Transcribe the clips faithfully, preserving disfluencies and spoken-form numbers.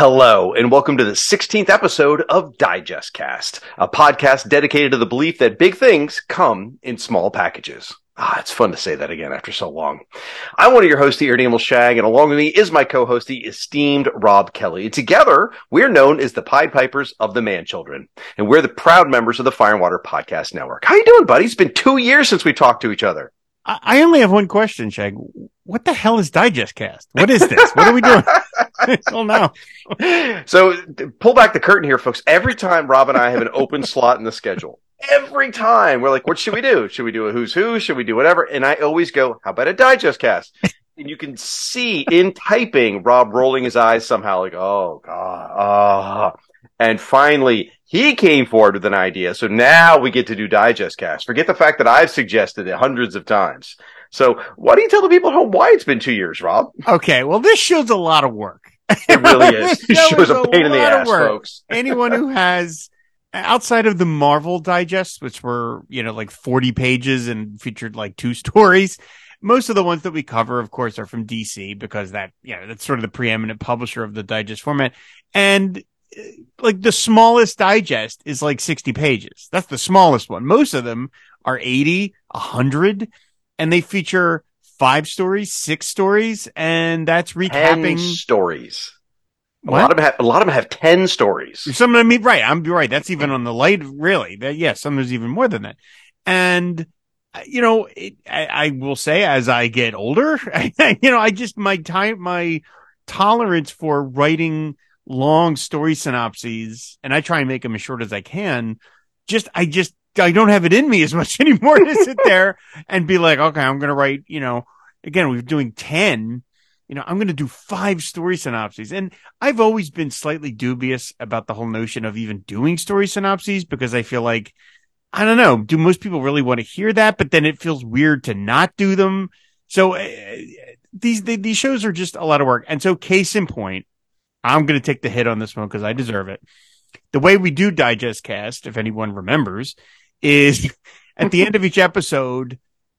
Hello, and welcome to the sixteenth episode of Digest Cast, a podcast dedicated to the belief that big things come in small packages. Ah, it's fun to say that again after so long. I'm one of your hosts here, Ernie Shag, and along with me is my co-host, the esteemed Rob Kelly. Together, we're known as the Pied Pipers of the Man Children, and we're the proud members of the Fire and Water Podcast Network. How you doing, buddy? It's been two years since we talked to each other. I only have one question, Shag. What the hell is Digest Cast? What is this? What are we doing? Well, now. So pull back the curtain here, folks. Every time Rob and I have an open slot in the schedule, every time we're like, what should we do? Should we do a who's who? Should we do whatever? And I always go, how about a Digest Cast? And you can see in typing, Rob rolling his eyes somehow like, oh, God. Oh. And finally, he came forward with an idea. So now we get to do Digest Cast. Forget the fact that I've suggested it hundreds of times. So why do you tell the people at home why it's been two years, Rob? Okay, well, this show's a lot of work. It really is. This show is a pain in the ass, folks. Anyone who has, outside of the Marvel Digest, which were, you know, like forty pages and featured like two stories, most of the ones that we cover, of course, are from D C because that, you know, that's sort of the preeminent publisher of the Digest format. And like the smallest Digest is like sixty pages. That's the smallest one. Most of them are eighty, one hundred. And they feature five stories, six stories, and that's recapping ten stories. A lot, of them have, a lot of them have ten stories. Some of them, mean, right? I'm right. That's even on the light, really. That, yeah, some there's even more than that. And you know, it, I, I will say, as I get older, I, you know, I just my time, my tolerance for writing long story synopses, and I try and make them as short as I can. Just, I just. I don't have it in me as much anymore to sit there and be like, okay, I'm going to write, you know, again, we're doing ten, you know, I'm going to do five story synopses. And I've always been slightly dubious about the whole notion of even doing story synopses because I feel like, I don't know, do most people really want to hear that? But then it feels weird to not do them. So uh, these, they, these shows are just a lot of work. And so case in point, I'm going to take the hit on this one because I deserve it. The way we do Digest Cast, if anyone remembers, is at the end of each episode,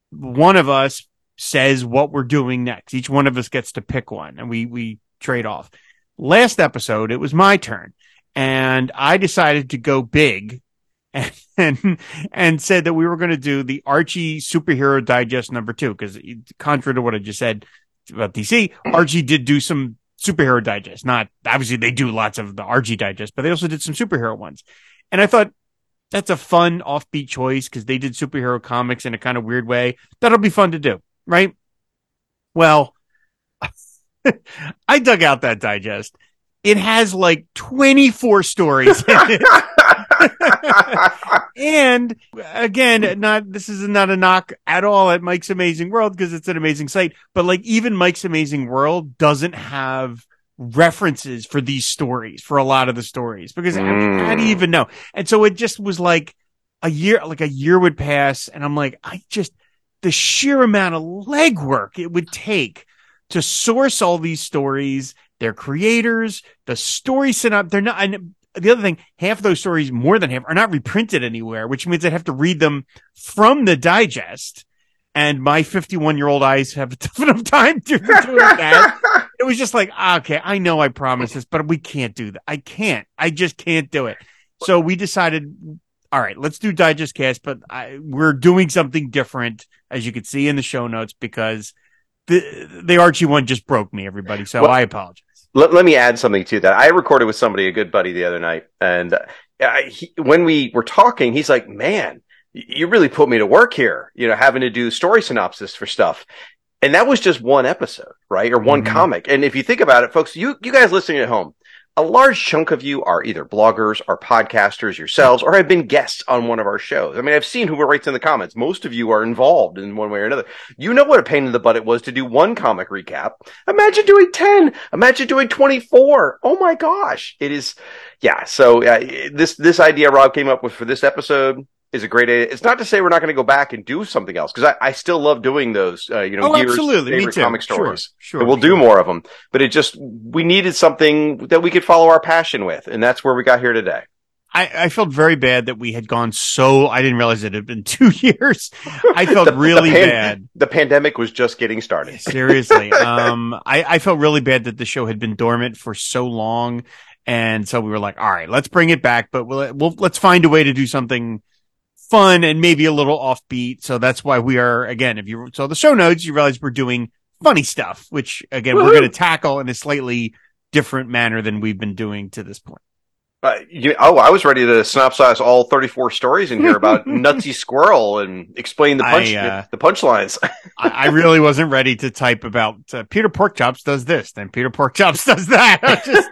one of us says what we're doing next. Each one of us gets to pick one, and we we trade off. Last episode, it was my turn, and I decided to go big and and, and said that we were going to do the Archie Superhero Digest number two, because contrary to what I just said about D C, Archie did do some Superhero Digest. Not obviously they do lots of the Archie Digest, but they also did some superhero ones. And I thought, that's a fun offbeat choice because they did superhero comics in a kind of weird way. That'll be fun to do, right? Well, I dug out that Digest. It has like twenty-four stories in it. And again, not this is not a knock at all at Mike's Amazing World because it's an amazing site. But like even Mike's Amazing World doesn't have references for these stories, for a lot of the stories, because I mean, how do you even know? And so it just was like a year, like a year would pass. And I'm like, I just, the sheer amount of legwork it would take to source all these stories, their creators, the story synopsis, they're not, and the other thing, half those stories, more than half, are not reprinted anywhere, which means I have to read them from the Digest. And my fifty-one-year-old eyes have a tough enough time doing that. It was just like, okay, I know I promised this, but we can't do that. I can't. I just can't do it. So we decided, all right, let's do Digest Cast, but I, we're doing something different, as you can see in the show notes, because the, the Archie one just broke me, everybody. So well, I apologize. Let, let me add something to that. I recorded with somebody, a good buddy, the other night. And I, he, when we were talking, he's like, man, you really put me to work here, you know, having to do story synopsis for stuff. And that was just one episode, right? Or one mm-hmm. comic. And if you think about it, folks, you, you guys listening at home, a large chunk of you are either bloggers or podcasters yourselves, or have been guests on one of our shows. I mean, I've seen who writes in the comments. Most of you are involved in one way or another. You know what a pain in the butt it was to do one comic recap. Imagine doing ten. Imagine doing twenty-four. Oh my gosh. It is. Yeah. So uh, this, this idea Rob came up with for this episode is a great idea. It's not to say we're not going to go back and do something else, because I, I still love doing those, uh, you know, oh, years absolutely. Favorite comic stories. Sure, sure, and we'll sure. do more of them. But it just, we needed something that we could follow our passion with, and that's where we got here today. I, I felt very bad that we had gone so. I didn't realize it had been two years. I felt the, really the pan- bad. The pandemic was just getting started. Seriously, um, I, I felt really bad that the show had been dormant for so long, and so we were like, "All right, let's bring it back, but we'll, we'll let's find a way to do something fun and maybe a little offbeat." So that's why we are again. If you saw the show notes, you realize we're doing funny stuff, which again Woo-hoo! We're going to tackle in a slightly different manner than we've been doing to this point. Uh, you, oh, I was ready to synopsize all thirty-four stories in here about Nutsy Squirrel and explain the punch, I, uh, the punchlines. I, I really wasn't ready to type about uh, Peter Porkchops does this, then Peter Porkchops does that. Just,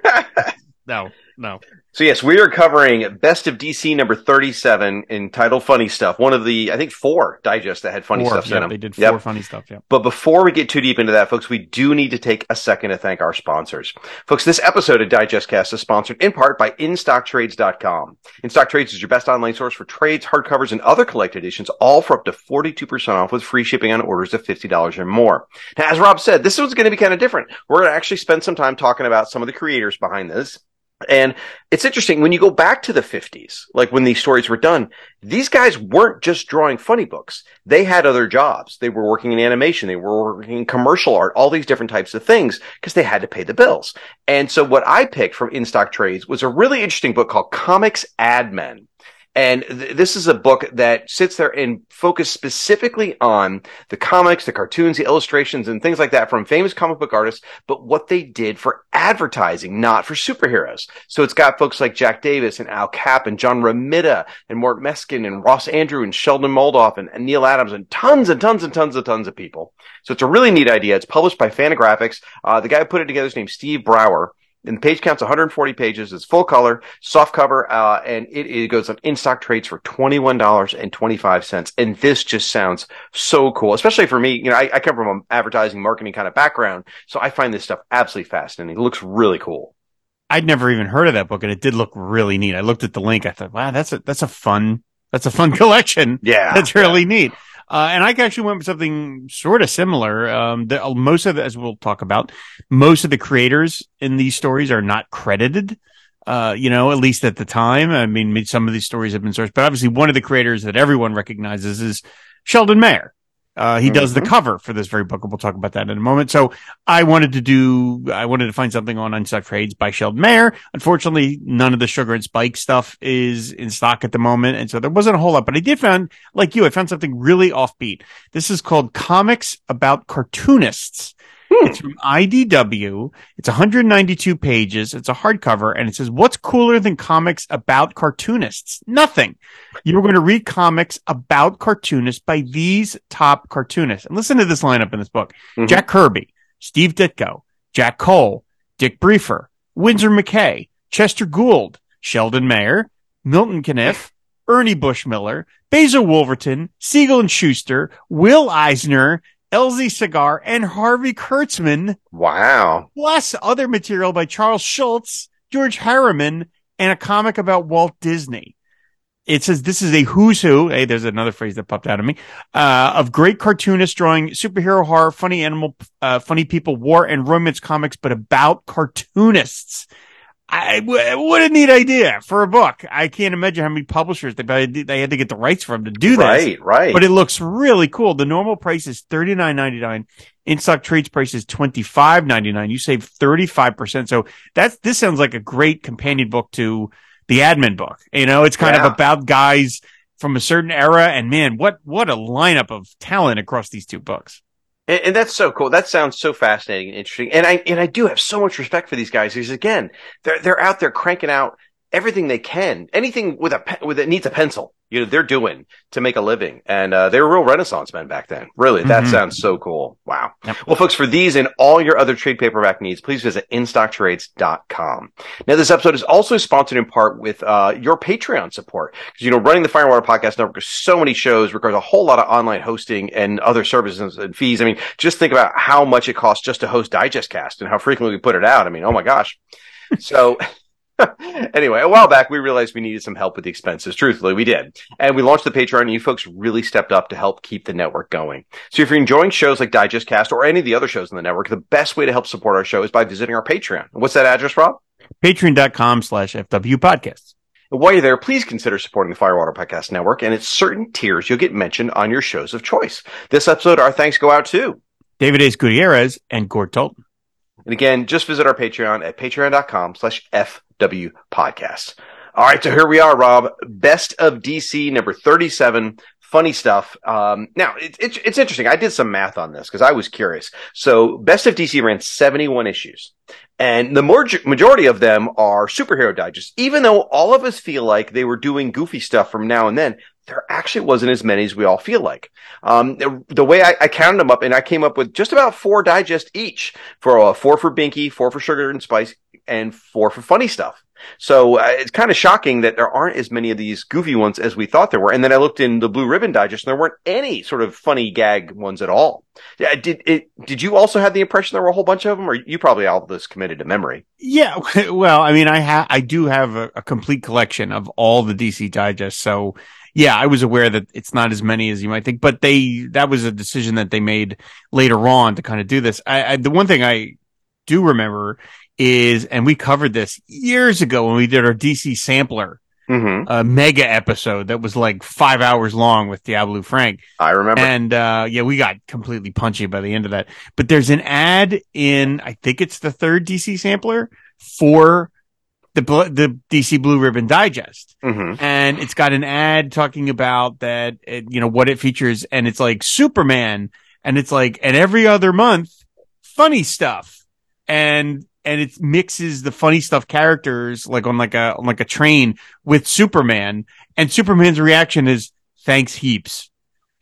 no, no. So yes, we are covering Best of D C number thirty-seven, entitled "Funny Stuff." One of the, I think, four digests that had funny four, stuff yeah, in them. They did four yep. funny stuff. Yeah. But before we get too deep into that, folks, we do need to take a second to thank our sponsors, folks. This episode of Digest Cast is sponsored in part by in stock trades dot com. InStockTrades is your best online source for trades, hardcovers, and other collected editions, all for up to forty-two percent off with free shipping on orders of fifty dollars or more. Now, as Rob said, this one's going to be kind of different. We're going to actually spend some time talking about some of the creators behind this. And it's interesting, when you go back to the fifties, like when these stories were done, these guys weren't just drawing funny books. They had other jobs. They were working in animation. They were working in commercial art, all these different types of things because they had to pay the bills. And so what I picked from In Stock Trades was a really interesting book called Comics Ad Men. And th- this is a book that sits there and focuses specifically on the comics, the cartoons, the illustrations, and things like that from famous comic book artists, but what they did for advertising, not for superheroes. So it's got folks like Jack Davis and Al Cap and John Romita and Mort Meskin and Ross Andrew and Sheldon Moldoff and, and Neil Adams and tons and tons and tons and tons of people. So it's a really neat idea. It's published by Fantagraphics. Uh, the guy who put it together is named Steve Brower. And the page count's one hundred forty pages. It's full color, soft cover, uh, and it, it goes on InStockTrades for twenty-one dollars and twenty-five cents. And this just sounds so cool, especially for me. You know, I, I come from an advertising, marketing kind of background, so I find this stuff absolutely fascinating. It looks really cool. I'd never even heard of that book, and it did look really neat. I looked at the link. I thought, wow, that's a that's a fun that's a fun collection. Yeah, that's really yeah. neat. Uh, and I actually went with something sort of similar. Um, the, most of the, as we'll talk about, most of the creators in these stories are not credited, uh, you know, at least at the time. I mean, some of these stories have been sourced, but obviously one of the creators that everyone recognizes is Sheldon Mayer. Uh, he mm-hmm. does the cover for this very book, and we'll talk about that in a moment. So I wanted to do, I wanted to find something on InStockTrades by Sheldon Mayer. Unfortunately, none of the Sugar and Spike stuff is in stock at the moment, and so there wasn't a whole lot. But I did find, like you, I found something really offbeat. This is called Comics About Cartoonists. Hmm. It's from I D W. It's one hundred ninety-two pages. It's a hardcover, and it says, "What's cooler than comics about cartoonists? Nothing. You're going to read comics about cartoonists by these top cartoonists." And listen to this lineup in this book: mm-hmm. Jack Kirby, Steve Ditko, Jack Cole, Dick Briefer, Winsor McKay, Chester Gould, Sheldon Mayer, Milton Caniff, Ernie Bushmiller, Basil Wolverton, Siegel and Schuster, Will Eisner, Elsie Cigar, and Harvey Kurtzman. Wow. Plus other material by Charles Schultz, George Harriman, and a comic about Walt Disney. It says this is a who's who. Hey, there's another phrase that popped out of me. Uh, of great cartoonists drawing superhero horror, funny animal, uh, funny people, war, and romance comics, but about cartoonists. I, what a neat idea for a book. I can't imagine how many publishers they they had to get the rights from to do this. Right, right. But it looks really cool. The normal price is thirty-nine ninety-nine. InStockTrades price is twenty-five ninety-nine. You save thirty-five percent. So that's, this sounds like a great companion book to the admin book. You know, it's kind yeah. of about guys from a certain era. And man, what, what a lineup of talent across these two books. And that's so cool. That sounds so fascinating and interesting. And I, and I do have so much respect for these guys because again, they're, they're out there cranking out everything they can, anything with a, pe- with that needs a pencil, you know, they're doing to make a living. And, uh, they were real Renaissance men back then. Really. That mm-hmm. sounds so cool. Wow. Yep. Well, folks, for these and all your other trade paperback needs, please visit in stock trades dot com. Now, this episode is also sponsored in part with, uh, your Patreon support. Cause, you know, running the Fire and Water Podcast Network, so many shows requires a whole lot of online hosting and other services and fees. I mean, just think about how much it costs just to host Digest Cast and how frequently we put it out. I mean, oh my gosh. So. Anyway, a while back, we realized we needed some help with the expenses. Truthfully, we did. And we launched the Patreon, and you folks really stepped up to help keep the network going. So if you're enjoying shows like Digest Cast or any of the other shows in the network, the best way to help support our show is by visiting our Patreon. What's that address, Rob? Patreon dot com slash F W Podcasts. And while you're there, please consider supporting the Fire Water Podcast Network, and at certain tiers, you'll get mentioned on your shows of choice. This episode, our thanks go out to David Ace Gutierrez and Gord Tolton. And again, just visit our Patreon at patreon.com slash fwpodcast. All right, so here we are, Rob. Best of D C, number thirty-seven. Funny stuff. Um, now, it, it, it's interesting. I did some math on this because I was curious. So Best of D C ran seventy-one issues. And the more, majority of them are superhero digests. Even though all of us feel like they were doing goofy stuff from now and then, there actually wasn't as many as we all feel like. Um, the, the way I, I counted them up, and I came up with just about four digests each. For uh, four for Binky, four for Sugar and Spice, and four for funny stuff. So uh, it's kind of shocking that there aren't as many of these goofy ones as we thought there were. And then I looked in the Blue Ribbon Digest, and there weren't any sort of funny gag ones at all. Did it, did you also have the impression there were a whole bunch of them, or you probably all of this committed to memory? Yeah, well, I mean, I ha- I do have a, a complete collection of all the D C Digest, so yeah, I was aware that it's not as many as you might think. But they that was a decision that they made later on to kind of do this. I, I the one thing I do remember is, and we covered this years ago when we did our D C sampler mm-hmm. uh, mega episode that was like five hours long with Diablo Frank. I remember. And uh, yeah, we got completely punchy by the end of that. But there's an ad in, I think it's the third D C sampler for the the D C Blue Ribbon Digest. Mm-hmm. And it's got an ad talking about that, it, you know, what it features. And it's like Superman. And it's like, and every other month, funny stuff. And and it mixes the funny stuff characters like on like a on like a train with Superman, and Superman's reaction is thanks heaps.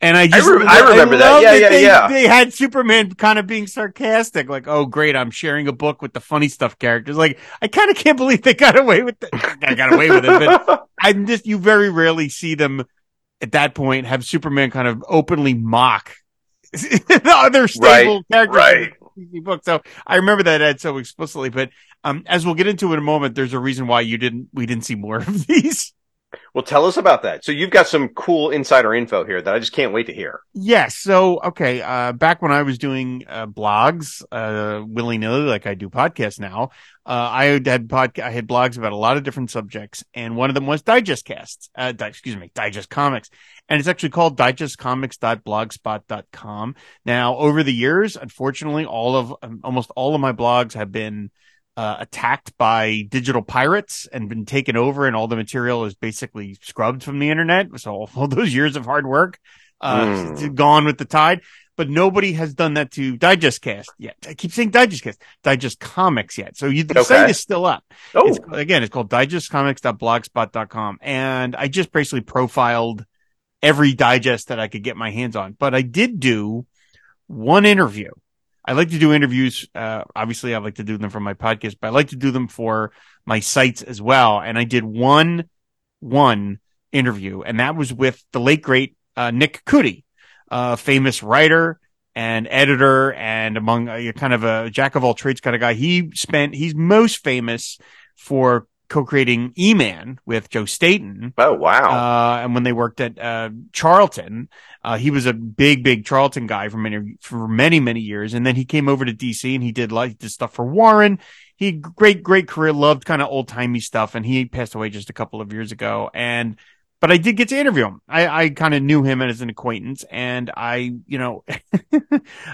And I just I, re- I remember I that. Yeah, that yeah, they, yeah. They had Superman kind of being sarcastic, like, "Oh, great, I'm sharing a book with the funny stuff characters." Like, I kind of can't believe they got away with it. I got away with it, but I'm just you very rarely see them at that point have Superman kind of openly mock the other stable right, characters. Right. Book. So I remember that ad so explicitly, but um, as we'll get into in a moment, there's a reason why you didn't we didn't see more of these. Well, tell us about that. So you've got some cool insider info here that I just can't wait to hear. Yes. Yeah, so, okay, uh, back when I was doing uh, blogs uh, willy-nilly, like I do podcasts now, uh, I had pod- I had blogs about a lot of different subjects, and one of them was Digest Cast. Uh, di- excuse me, Digest Comics. And it's actually called digest comics dot blogspot dot com. Now, over the years, unfortunately, all of um, almost all of my blogs have been Uh, attacked by digital pirates and been taken over, and all the material is basically scrubbed from the internet. So all those years of hard work uh, mm. gone with the tide. But nobody has done that to Digest Cast yet. I keep saying Digest Cast, Digest Comics yet. So you, the okay. site is still up. Oh. It's, again, it's called digest comics dot blogspot dot com, and I just basically profiled every digest that I could get my hands on. But I did do one interview. I like to do interviews. Uh, obviously, I like to do them for my podcast, but I like to do them for my sites as well. And I did one, one interview, and that was with the late, great uh, Nick Cuti, uh, famous writer and editor and among uh, kind of a jack of all trades kind of guy. He spent, he's most famous for co-creating E-Man with Joe Staten. Oh, wow. Uh, and when they worked at uh, Charlton, uh, he was a big, big Charlton guy for many, for many, many years. And then he came over to D C and he did like this stuff for Warren. He great, great career, loved kind of old timey stuff. And he passed away just a couple of years ago. And, but I did get to interview him. I, I kind of knew him as an acquaintance, and I, you know,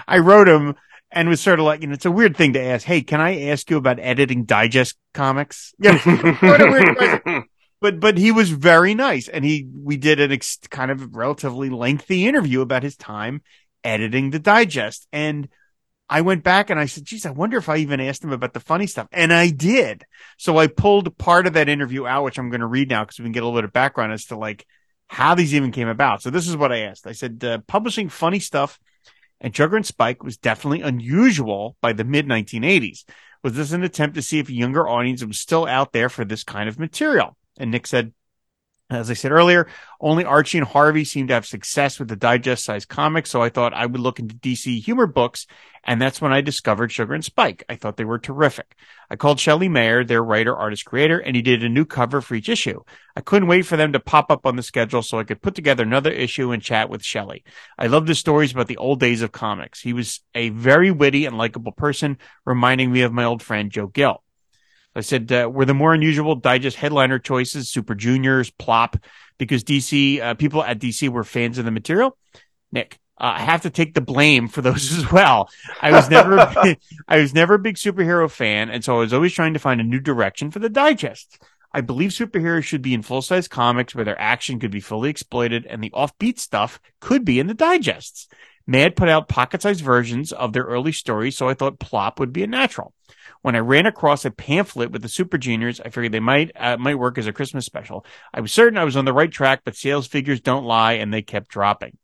I wrote him. And was sort of like, you know, it's a weird thing to ask. Hey, can I ask you about editing Digest Comics? Yeah, what a weird question. But but he was very nice, and he we did an ex- kind of relatively lengthy interview about his time editing the Digest. And I went back and I said, geez, I wonder if I even asked him about the funny stuff. And I did. So I pulled part of that interview out, which I'm going to read now because we can get a little bit of background as to like how these even came about. So this is what I asked. I said, uh, publishing funny stuff and Sugar and Spike was definitely unusual by the mid nineteen eighties. Was this an attempt to see if a younger audience was still out there for this kind of material? And Nick said, as I said earlier, only Archie and Harvey seemed to have success with the digest-sized comics, so I thought I would look into D C humor books, and that's when I discovered Sugar and Spike. I thought they were terrific. I called Sheldon Mayer, their writer, artist, creator, and he did a new cover for each issue. I couldn't wait for them to pop up on the schedule so I could put together another issue and chat with Sheldon. I loved his stories about the old days of comics. He was a very witty and likable person, reminding me of my old friend Joe Gill. I said, uh, were the more unusual digest headliner choices, Super Juniors, Plop, because D C uh, people at D C were fans of the material. Nick, uh, I have to take the blame for those as well. I was never, I was never a big superhero fan, and so I was always trying to find a new direction for the digests. I believe superheroes should be in full-size comics where their action could be fully exploited, and the offbeat stuff could be in the digests. Mad put out pocket-sized versions of their early stories, so I thought Plop would be a natural. When I ran across a pamphlet with the Super Juniors, I figured they might uh, might work as a Christmas special. I was certain I was on the right track, but sales figures don't lie, and they kept dropping.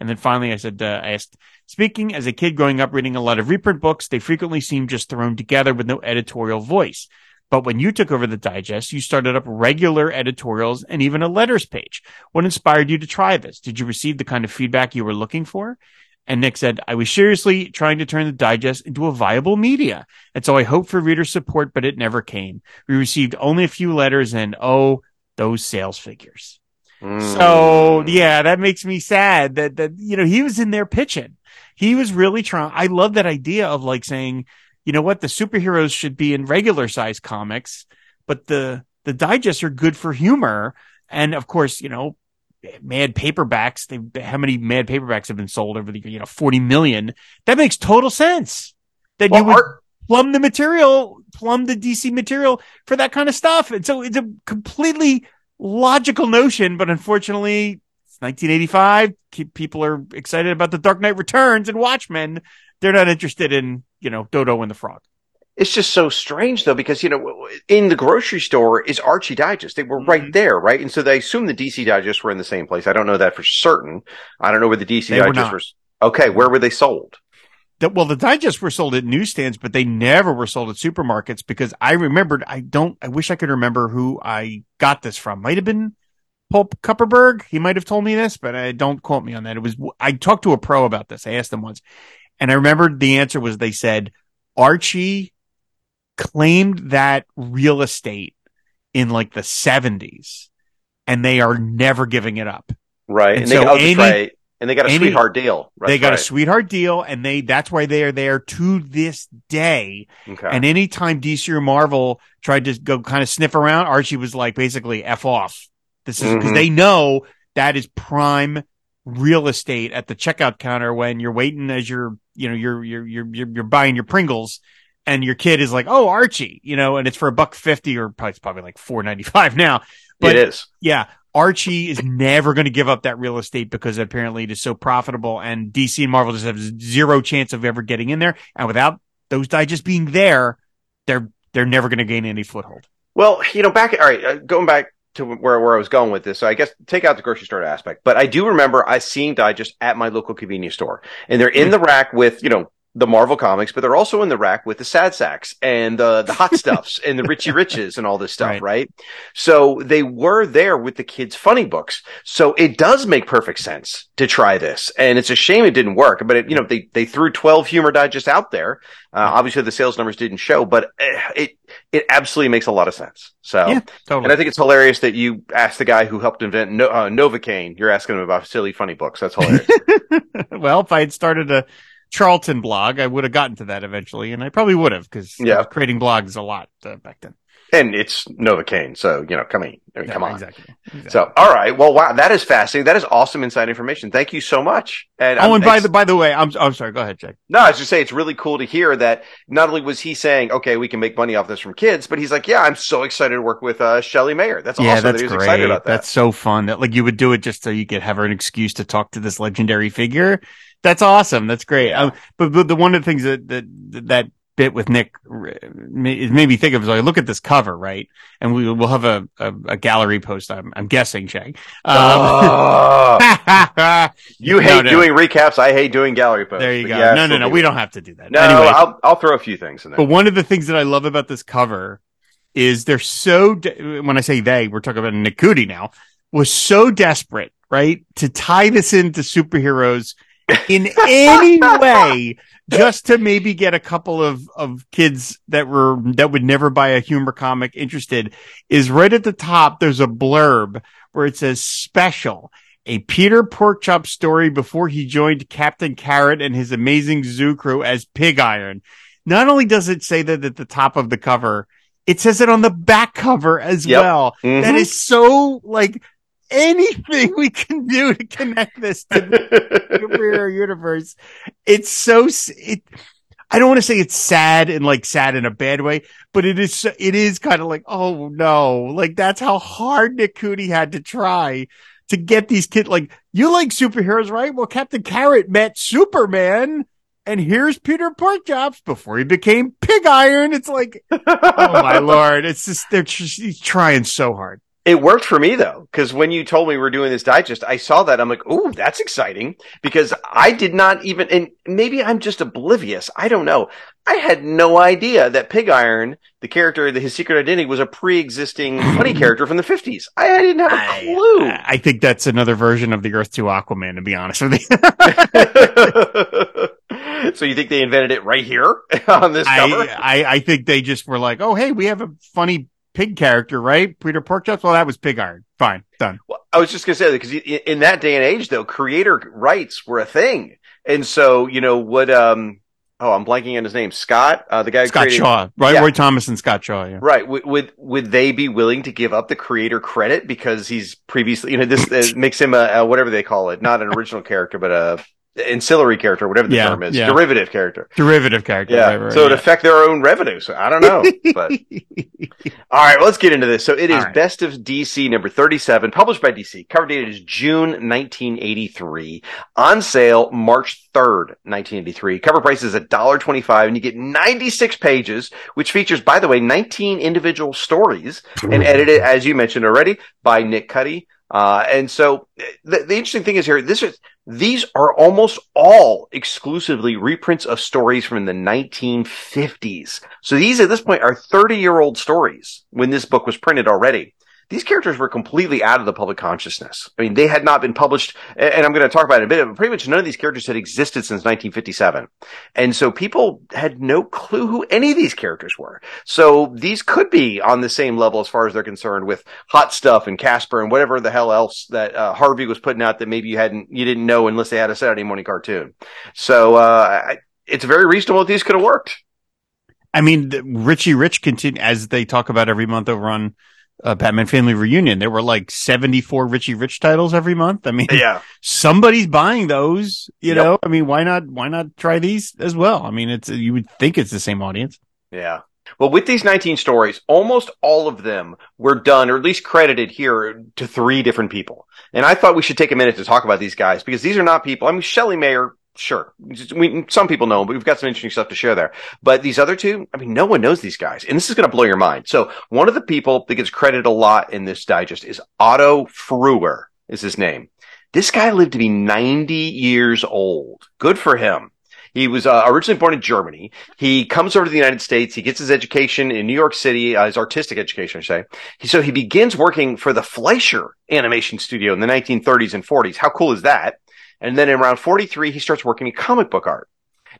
And then finally, I said, uh, I asked, speaking as a kid growing up reading a lot of reprint books, they frequently seemed just thrown together with no editorial voice. But when you took over the digest, you started up regular editorials and even a letters page. What inspired you to try this? Did you receive the kind of feedback you were looking for? And Nick said, I was seriously trying to turn the digest into a viable media. And so I hoped for reader support, but it never came. We received only a few letters and, oh, those sales figures. Mm. So, yeah, that makes me sad that, that, you know, he was in there pitching. He was really trying. I love that idea of like saying, you know what? The superheroes should be in regular size comics, but the, the digests are good for humor. And of course, you know, mad paperbacks, they, how many mad paperbacks have been sold over the, you know, forty million. That makes total sense that well, you would art- plumb the material, plumb the D C material for that kind of stuff. And so it's a completely logical notion, but unfortunately it's nineteen eighty-five. People are excited about The Dark Knight Returns and Watchmen. They're not interested in, you know, Dodo and the Frog. It's just so strange, though, because, you know, in the grocery store is Archie Digest. They were right there, right? And so they assume the D C Digest were in the same place. I don't know that for certain. I don't know where the D C they Digest were, were. Okay, where were they sold? The, well, the Digest were sold at newsstands, but they never were sold at supermarkets because I remembered, I don't, I wish I could remember who I got this from. Might have been Pulp Kupperberg. He might have told me this, but I, don't quote me on that. It was, I talked to a pro about this. I asked them once. And I remembered the answer was they said Archie claimed that real estate in like the seventies and they are never giving it up. Right. And, and, so they, got, any, right. and they got a any, sweetheart deal. That's they got right. a sweetheart deal and they that's why they are there to this day. Okay. And anytime D C or Marvel tried to go kind of sniff around, Archie was like basically F off. This is because mm-hmm. they know that is prime real estate at the checkout counter when you're waiting as you're you know you're you're you're you're buying your Pringles and your kid is like, oh, Archie, you know, and it's for a buck fifty or probably it's probably like four ninety-five now, but it is. Yeah, Archie is never going to give up that real estate because apparently it is so profitable, and D C and Marvel just have zero chance of ever getting in there, and without those digest being there, they're they're never going to gain any foothold. Well, you know, back all right going back to where, where I was going with this. So I guess take out the grocery store aspect, but I do remember I seeing digest at my local convenience store, and they're in the rack with, you know, the Marvel comics, but they're also in the rack with the Sad Sacks and uh, the Hot Stuffs and the Richie Riches and all this stuff. Right. right. So they were there with the kids' funny books. So it does make perfect sense to try this. And it's a shame it didn't work, but it, you know, they, they threw twelve humor digests out there. Uh, obviously the sales numbers didn't show, but it, it absolutely makes a lot of sense. So, yeah, totally. And I think it's hilarious that you asked the guy who helped invent no- uh, Novocaine. You're asking him about silly funny books. That's hilarious. Well, if I had started a Charlton blog, I would have gotten to that eventually, and I probably would have, because yeah. creating blogs a lot uh, back then. And it's Novocaine, so, you know, come, in. I mean, yeah, come on. Exactly. exactly. So, all right. Well, wow, that is fascinating. That is awesome inside information. Thank you so much. And, oh, um, and by the, by the way, I'm I'm sorry. Go ahead, Jack. No, I was just saying it's really cool to hear that not only was he saying, okay, we can make money off this from kids, but he's like, yeah, I'm so excited to work with uh, Shelley Mayer. That's yeah, awesome that's that he was great. excited about that. That's so fun. That like you would do it just so you could have her an excuse to talk to this legendary figure. That's awesome. That's great. Um, but, but the one of the things that that that bit with Nick made me think of is I look at this cover, right? And we will have a, a a gallery post. I'm I'm guessing, Shag. Um, oh. you hate no, no. doing recaps. I hate doing gallery posts. There you go. Yeah, no, no, no. We don't have to do that. No, anyway, I'll I'll throw a few things in there. But one of the things that I love about this cover is they're so. De- when I say they, we're talking about Nick Cuti now. Was so desperate, right, to tie this into superheroes. In any way, just to maybe get a couple of, of kids that were that would never buy a humor comic interested, is right at the top. There's a blurb where it says special, a Peter Porkchops story before he joined Captain Carrot and his amazing zoo crew as Pig Iron. Not only does it say that at the top of the cover, It says it on the back cover as yep. well. Mm-hmm. That is so, like, anything we can do to connect this to the superhero universe. It's so, it, I don't want to say it's sad and like sad in a bad way, but it is, it is kind of like, oh no, like that's how hard Nick Cuti had to try to get these kids. Like, you like superheroes, right? Well, Captain Carrot met Superman. And here's Peter Porkchops before he became Pig Iron. It's like, oh my Lord. It's just, they're just, he's trying so hard. It worked for me though. Cause when you told me we're doing this digest, I saw that. I'm like, ooh, that's exciting, because I did not even, and maybe I'm just oblivious. I don't know. I had no idea that Pig Iron, the character, his secret identity was a pre-existing funny character from the fifties. I, I didn't have a clue. I, I think that's another version of the Earth two Aquaman, to be honest with you. So you think they invented it right here on this cover? I, I, I think they just were like, oh, hey, we have a funny pig character, right? Peter Porkchops? Well, that was Pig Iron. Fine. Done. Well, I was just going to say that because in that day and age, though, creator rights were a thing. And so, you know, what... Um, oh, I'm blanking on his name. Scott, uh, the guy who Scott created... Shaw. Right, yeah. Roy Thomas and Scott Shaw, yeah. Right. Would, would, would they be willing to give up the creator credit because he's previously... You know, this uh, makes him a, a... Whatever they call it. Not an original character, but a... ancillary character, whatever the yeah, term is, yeah. derivative character, derivative character. Yeah. Whatever, so it yeah. affect their own revenue. So I don't know. But all right, well, let's get into this. So it is right. Best of D C number thirty-seven, published by D C. Cover date is June nineteen eighty-three. On sale March third, nineteen eighty-three. Cover price is one dollar twenty-five, and you get ninety-six pages, which features, by the way, nineteen individual stories, and edited, as you mentioned already, by Nick Cuti. Uh, and so the, the interesting thing is here, this is, these are almost all exclusively reprints of stories from the nineteen fifties. So these at this point are thirty year old stories when this book was printed already. These characters were completely out of the public consciousness. I mean, they had not been published, and I'm going to talk about it in a bit, but pretty much none of these characters had existed since nineteen fifty-seven. And so people had no clue who any of these characters were. So these could be on the same level as far as they're concerned with Hot Stuff and Casper and whatever the hell else that uh, Harvey was putting out that maybe you hadn't, you didn't know unless they had a Saturday morning cartoon. So uh, it's very reasonable that these could have worked. I mean, Richie Rich continued, as they talk about every month over on Uh, Batman Family Reunion. There were like seventy-four Richie Rich titles every month. I mean, yeah. somebody's buying those, you yep. know? I mean, why not, why not try these as well? I mean, it's, you would think it's the same audience. Yeah. Well, with these nineteen stories, almost all of them were done, or at least credited here, to three different people. And I thought we should take a minute to talk about these guys, because these are not people. I mean, Shelley Mayer, sure, we, some people know them, but we've got some interesting stuff to share there. But these other two, I mean, no one knows these guys. And this is going to blow your mind. So one of the people that gets credited a lot in this digest is Otto Frewer is his name. This guy lived to be ninety years old. Good for him. He was uh, originally born in Germany. He comes over to the United States. He gets his education in New York City, uh, his artistic education, I should say. He, so he begins working for the Fleischer Animation Studio in the nineteen thirties and forties. How cool is that? And then in around forty-three, he starts working in comic book art.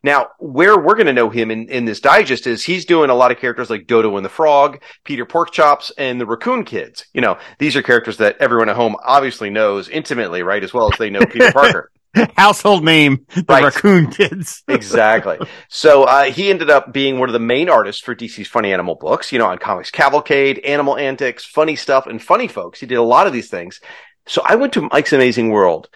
Now, where we're going to know him in, in this digest is he's doing a lot of characters like Dodo and the Frog, Peter Porkchops, and the Raccoon Kids. You know, these are characters that everyone at home obviously knows intimately, right? As well as they know Peter Parker. Household name, the right. Raccoon Kids. Exactly. So uh, he ended up being one of the main artists for D C's Funny Animal books, you know, on Comics Cavalcade, Animal Antics, Funny Stuff, and Funny Folks. He did a lot of these things. So I went to Mike's Amazing World.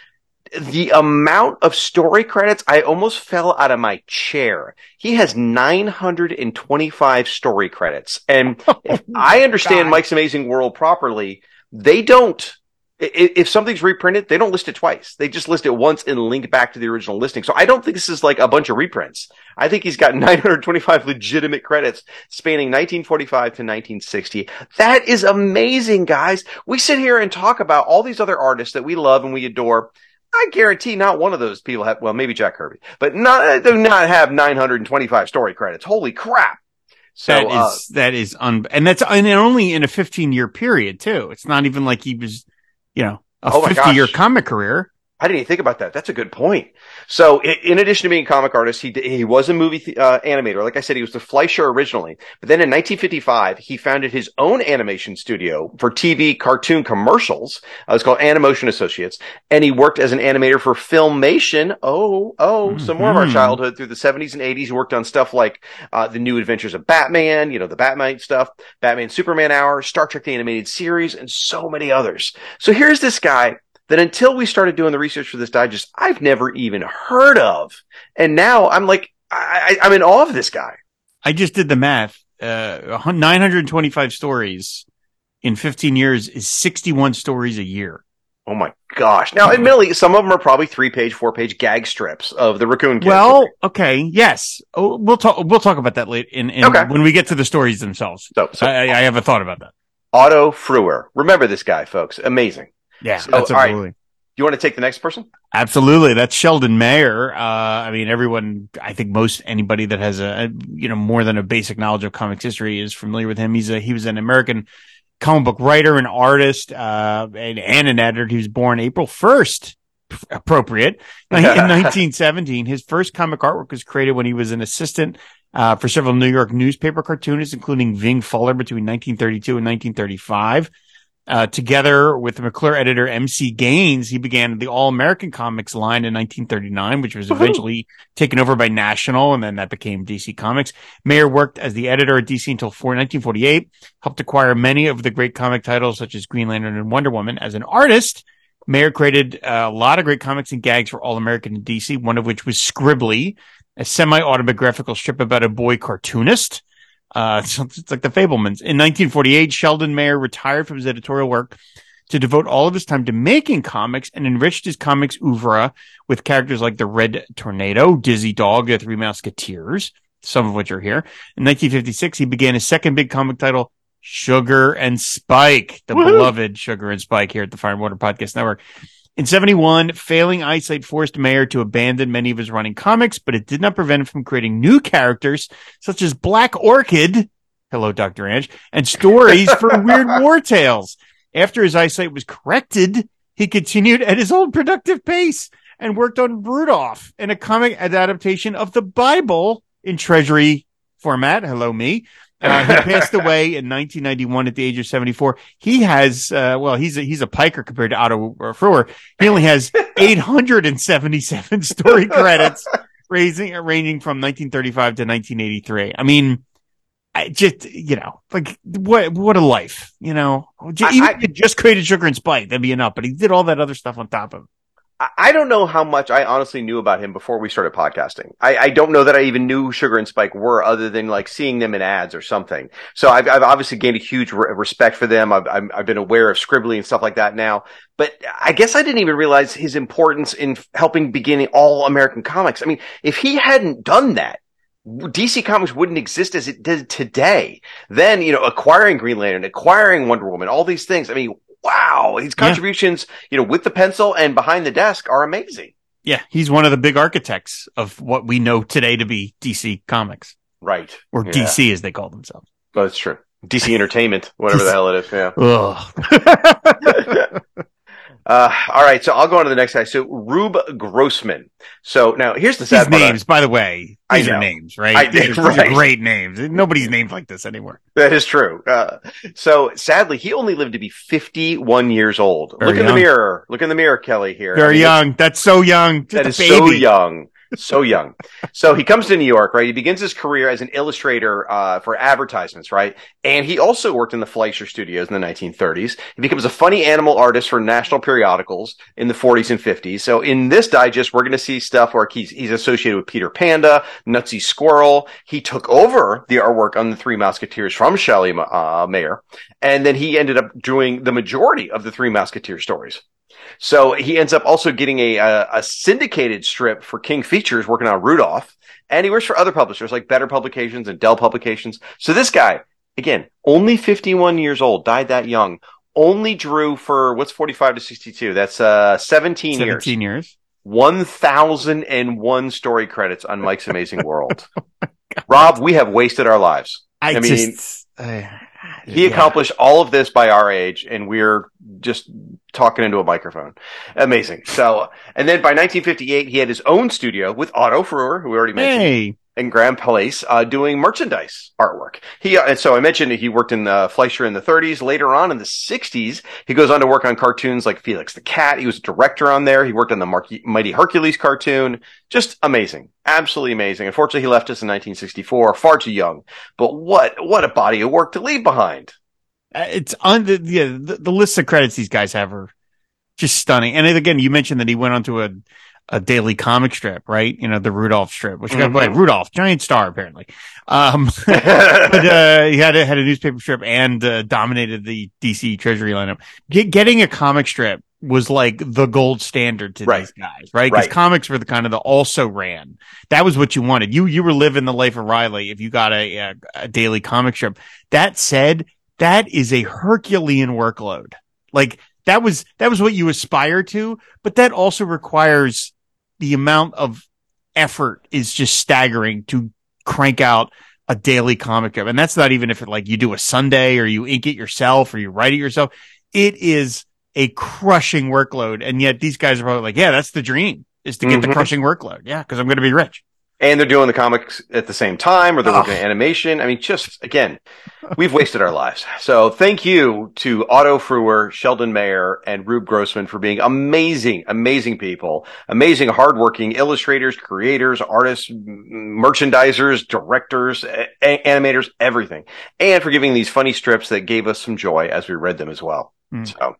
The amount of story credits, I almost fell out of my chair. He has nine hundred twenty-five story credits. And oh, if I understand God. Mike's Amazing World properly, they don't, if something's reprinted, they don't list it twice. They just list it once and link back to the original listing. So I don't think this is like a bunch of reprints. I think he's got nine hundred twenty-five legitimate credits spanning nineteen forty-five to nineteen sixty. That is amazing, guys. We sit here and talk about all these other artists that we love and we adore. I guarantee not one of those people have, well, maybe Jack Kirby, but not, do not have nine hundred twenty-five story credits. Holy crap. So that is, uh, that is, un- and that's and only in a fifteen year period too. It's not even like he was, you know, a oh fifty year comic career. I didn't even think about that. That's a good point. So in addition to being a comic artist, he he was a movie th- uh, animator. Like I said, he was the Fleischer originally. But then in nineteen fifty-five, he founded his own animation studio for T V cartoon commercials. Uh, it's called Animotion Associates. And he worked as an animator for Filmation. Oh, oh, mm-hmm. Some more of our childhood through the seventies and eighties. He worked on stuff like uh, The New Adventures of Batman, you know, the Batman stuff, Batman Superman Hour, Star Trek The Animated Series, and so many others. So here's this guy that until we started doing the research for this digest, I've never even heard of. And now I'm like, I, I, I'm in awe of this guy. I just did the math. Uh, nine hundred twenty-five stories in fifteen years is sixty-one stories a year. Oh, my gosh. Now, admittedly, some of them are probably three-page, four-page gag strips of the Raccoon Kids. Well, okay, yes. Oh, we'll talk We'll talk about that later in, in okay. when we get to the stories themselves. So, so I, I have a thought about that. Otto Frewer. Remember this guy, folks. Amazing. Yeah, so, that's absolutely. All right. You want to take the next person? Absolutely. That's Sheldon Mayer. Uh, I mean, everyone, I think most anybody that has a, a, you know, more than a basic knowledge of comics history is familiar with him. He's a, he was an American comic book writer and artist, uh, and, and an editor. He was born April first, appropriate, in nineteen seventeen. His first comic artwork was created when he was an assistant, uh, for several New York newspaper cartoonists, including Ving Fuller between nineteen thirty-two and nineteen thirty-five. Uh, together with McClure editor M C Gaines, he began the All-American Comics line in nineteen thirty-nine, which was eventually taken over by National, and then that became D C Comics. Mayer worked as the editor at D C until nineteen forty-eight, helped acquire many of the great comic titles such as Green Lantern and Wonder Woman. As an artist, Mayer created a lot of great comics and gags for All-American and D C, one of which was Scribbly, a semi-autobiographical strip about a boy cartoonist. Uh, it's, it's like the Fabelmans. In nineteen forty-eight, Sheldon Mayer retired from his editorial work to devote all of his time to making comics and enriched his comics oeuvre with characters like the Red Tornado, Dizzy Dog, the Three Musketeers, some of which are here. In nineteen fifty-six, he began his second big comic title, Sugar and Spike, the Woo-hoo! Beloved Sugar and Spike here at the Fire and Water Podcast Network. In seventy-one, failing eyesight forced Mayer to abandon many of his running comics, but it did not prevent him from creating new characters such as Black Orchid, hello, Doctor Ange, and stories for Weird War Tales. After his eyesight was corrected, he continued at his old productive pace and worked on Rudolph in a comic adaptation of the Bible in Treasury format, hello, me. Uh, he passed away in nineteen ninety-one at the age of seventy-four. He has, uh, well, he's a, he's a piker compared to Otto Frewer. He only has eight hundred seventy-seven story credits, raising, ranging from nineteen thirty-five to nineteen eighty-three. I mean, I just, you know, like what, what a life, you know, just, even I, I, if it just created Sugar and Spike, that'd be enough, but he did all that other stuff on top of it. I don't know how much I honestly knew about him before we started podcasting. I, I don't know that I even knew Sugar and Spike were, other than like seeing them in ads or something. So I've, I've obviously gained a huge re- respect for them. I've, I've been aware of Scribbly and stuff like that now. But I guess I didn't even realize his importance in helping beginning all American comics. I mean, if he hadn't done that, D C Comics wouldn't exist as it did today. Then, you know, acquiring Green Lantern, acquiring Wonder Woman, all these things. I mean, wow, his contributions, yeah. you know, with the pencil and behind the desk are amazing. Yeah, he's one of the big architects of what we know today to be D C Comics. Right. Or yeah. D C, as they call themselves. Oh, that's true. D C Entertainment, whatever the hell it is, yeah. Ugh. Uh, all right, so I'll go on to the next guy. So Rube Grossman. So now here's the sad These part names, by the way. These are names, right? I, these, are, right? these are great names. Nobody's named like this anymore. That is true. Uh, so sadly, he only lived to be fifty-one years old. Very Look young. in the mirror. Look in the mirror, Kelly. Here, very I mean, young. That's so young. Just that is baby. so young. So young. So he comes to New York, right? He begins his career as an illustrator uh for advertisements, right? And he also worked in the Fleischer Studios in the nineteen thirties. He becomes a funny animal artist for national periodicals in the forties and fifties. So in this digest, we're going to see stuff where he's, he's associated with Peter Panda, Nutsy Squirrel. He took over the artwork on the Three Musketeers from Shelley uh, Mayer. And then he ended up doing the majority of the Three Musketeers stories. So he ends up also getting a, a, a syndicated strip for King Features working on Rudolph, and he works for other publishers like Better Publications and Dell Publications. So this guy, again, only fifty-one years old, died that young, only drew for, what's forty-five to sixty-two? That's uh, seventeen years. seventeen years. years. one thousand one story credits on Mike's Amazing World. Oh, Rob, we have wasted our lives. I, I mean, just, uh, he yeah. accomplished all of this by our age, and we're just talking into a microphone. Amazing. So, and then by nineteen fifty-eight, he had his own studio with Otto Frewer, who we already mentioned. Hey. And Graham Place, uh, doing merchandise artwork. He, uh, and so I mentioned he worked in uh, Fleischer in the thirties. Later on in the sixties, he goes on to work on cartoons like Felix the Cat. He was a director on there. He worked on the Mar- Mighty Hercules cartoon. Just amazing. Absolutely amazing. Unfortunately, he left us in nineteen sixty-four, far too young. But what, what a body of work to leave behind. It's on the, yeah, the, the list of credits these guys have are just stunning. And again, you mentioned that he went on to a, a daily comic strip, right? You know, the Rudolph strip, which mm-hmm. got like Rudolph, giant star, apparently. Um, but, uh, he had a, had a newspaper strip and, uh, dominated the D C Treasury lineup. Get, getting a comic strip was like the gold standard to right. these guys, right? Because right. comics were the kind of the also ran. That was what you wanted. You, you were living the life of Riley if you got a, a, a daily comic strip. That said, that is a Herculean workload. Like, That was that was what you aspire to, but that also requires the amount of effort is just staggering to crank out a daily comic strip. And that's not even if it like you do a Sunday or you ink it yourself or you write it yourself. It is a crushing workload. And yet these guys are probably like, yeah, that's the dream, is to get mm-hmm. the crushing workload. Yeah, because I'm going to be rich. And they're doing the comics at the same time, or they're oh. working on animation. I mean, just, again, we've wasted our lives. So thank you to Otto Frewer, Sheldon Mayer, and Rube Grossman for being amazing, amazing people, amazing, hardworking illustrators, creators, artists, merchandisers, directors, a- animators, everything. And for giving these funny strips that gave us some joy as we read them as well. Mm. So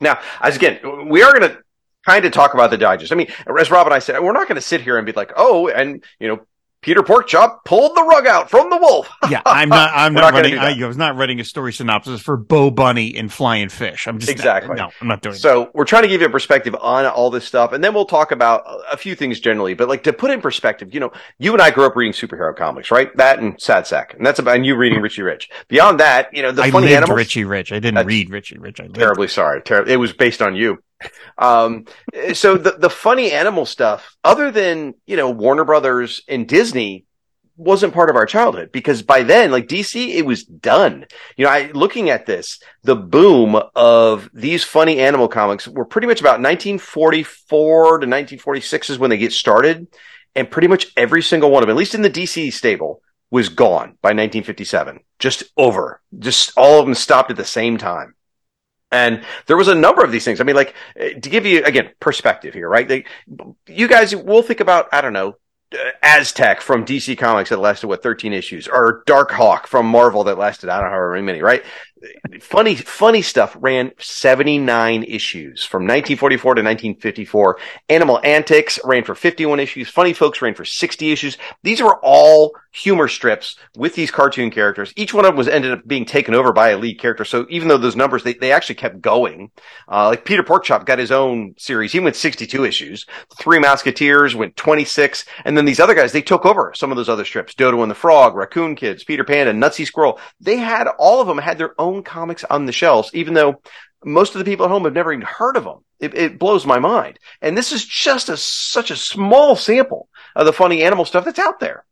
now, as again, we are going to kind of talk about the digest. I mean, as Rob and I said, we're not going to sit here and be like, oh, and, you know, Peter Porkchop pulled the rug out from the wolf. Yeah, I'm not, I'm not, not running, I, I was not writing a story synopsis for Bo Bunny and Flying Fish. I'm just, exactly. No, I'm not doing so that. We're trying to give you a perspective on all this stuff, and then we'll talk about a few things generally, but like to put in perspective, you know, you and I grew up reading superhero comics, right? That and Sad Sack. And that's about, and you reading Richie Rich. Beyond that, you know, the I funny animals. I lived Richie Rich. I didn't read Richie Rich. I lived terribly it. sorry. Ter- it was based on you. Um, so the, the funny animal stuff, other than, you know, Warner Brothers and Disney, wasn't part of our childhood, because by then, like D C, it was done. You know, I, looking at this, the boom of these funny animal comics were pretty much about nineteen forty-four to nineteen forty-six is when they get started. And pretty much every single one of them, at least in the D C stable, was gone by nineteen fifty-seven. Just over. Just all of them stopped at the same time. And there was a number of these things. I mean, like, to give you, again, perspective here, right? They, you guys will think about, I don't know, Aztec from D C Comics that lasted, what, thirteen issues? Or Dark Hawk from Marvel that lasted, I don't know, however many, right? Funny, funny stuff ran seventy-nine issues from nineteen forty-four to nineteen fifty-four. Animal Antics ran for fifty-one issues. Funny Folks ran for sixty issues. These were all humor strips with these cartoon characters. Each one of them was ended up being taken over by a lead character. So even though those numbers, they, they actually kept going. Uh, like Peter Porkchop got his own series. He went sixty-two issues. Three Musketeers went twenty-six. And then these other guys, they took over some of those other strips. Dodo and the Frog, Raccoon Kids, Peter Panda, Nutsy Squirrel. They had, all of them had their own comics on the shelves, even though most of the people at home have never even heard of them. It, it blows my mind. And this is just a, such a small sample of the funny animal stuff that's out there.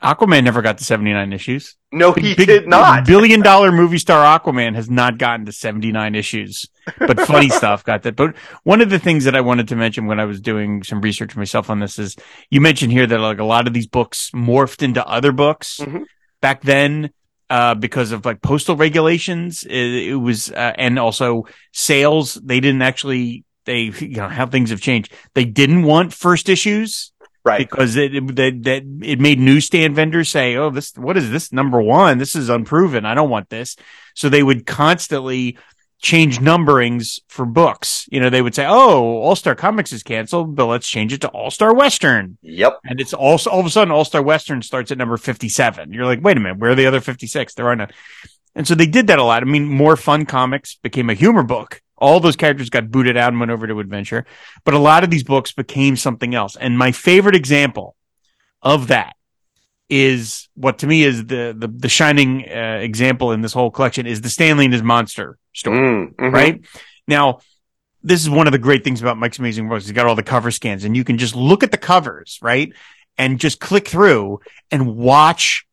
Aquaman never got to seventy-nine issues. No, he Big, did not. Billion dollar movie star Aquaman has not gotten to seventy-nine issues, but funny stuff got that. But one of the things that I wanted to mention when I was doing some research myself on this is you mentioned here that like a lot of these books morphed into other books mm-hmm. back then uh, because of like postal regulations. It, it was, uh, and also sales. They didn't actually, they, you know, how things have changed. They didn't want first issues. Right. Because it, it, that it made newsstand vendors say, oh, this, what is this? Number one, this is unproven. I don't want this. So they would constantly change numberings for books. You know, they would say, oh, All-Star Comics is canceled, but let's change it to All-Star Western. Yep. And it's also, all of a sudden, All-Star Western starts at number fifty-seven. You're like, wait a minute, where are the other fifty-six? There are none. And so they did that a lot. I mean, more fun comics became a humor book. All those characters got booted out and went over to adventure, but a lot of these books became something else. And my favorite example of that is what to me is the the, the shining uh, example in this whole collection is the Stanley and his Monster story. Mm, mm-hmm. Right now, this is one of the great things about Mike's Amazing World. He's got all the cover scans, and you can just look at the covers, right, and just click through and watch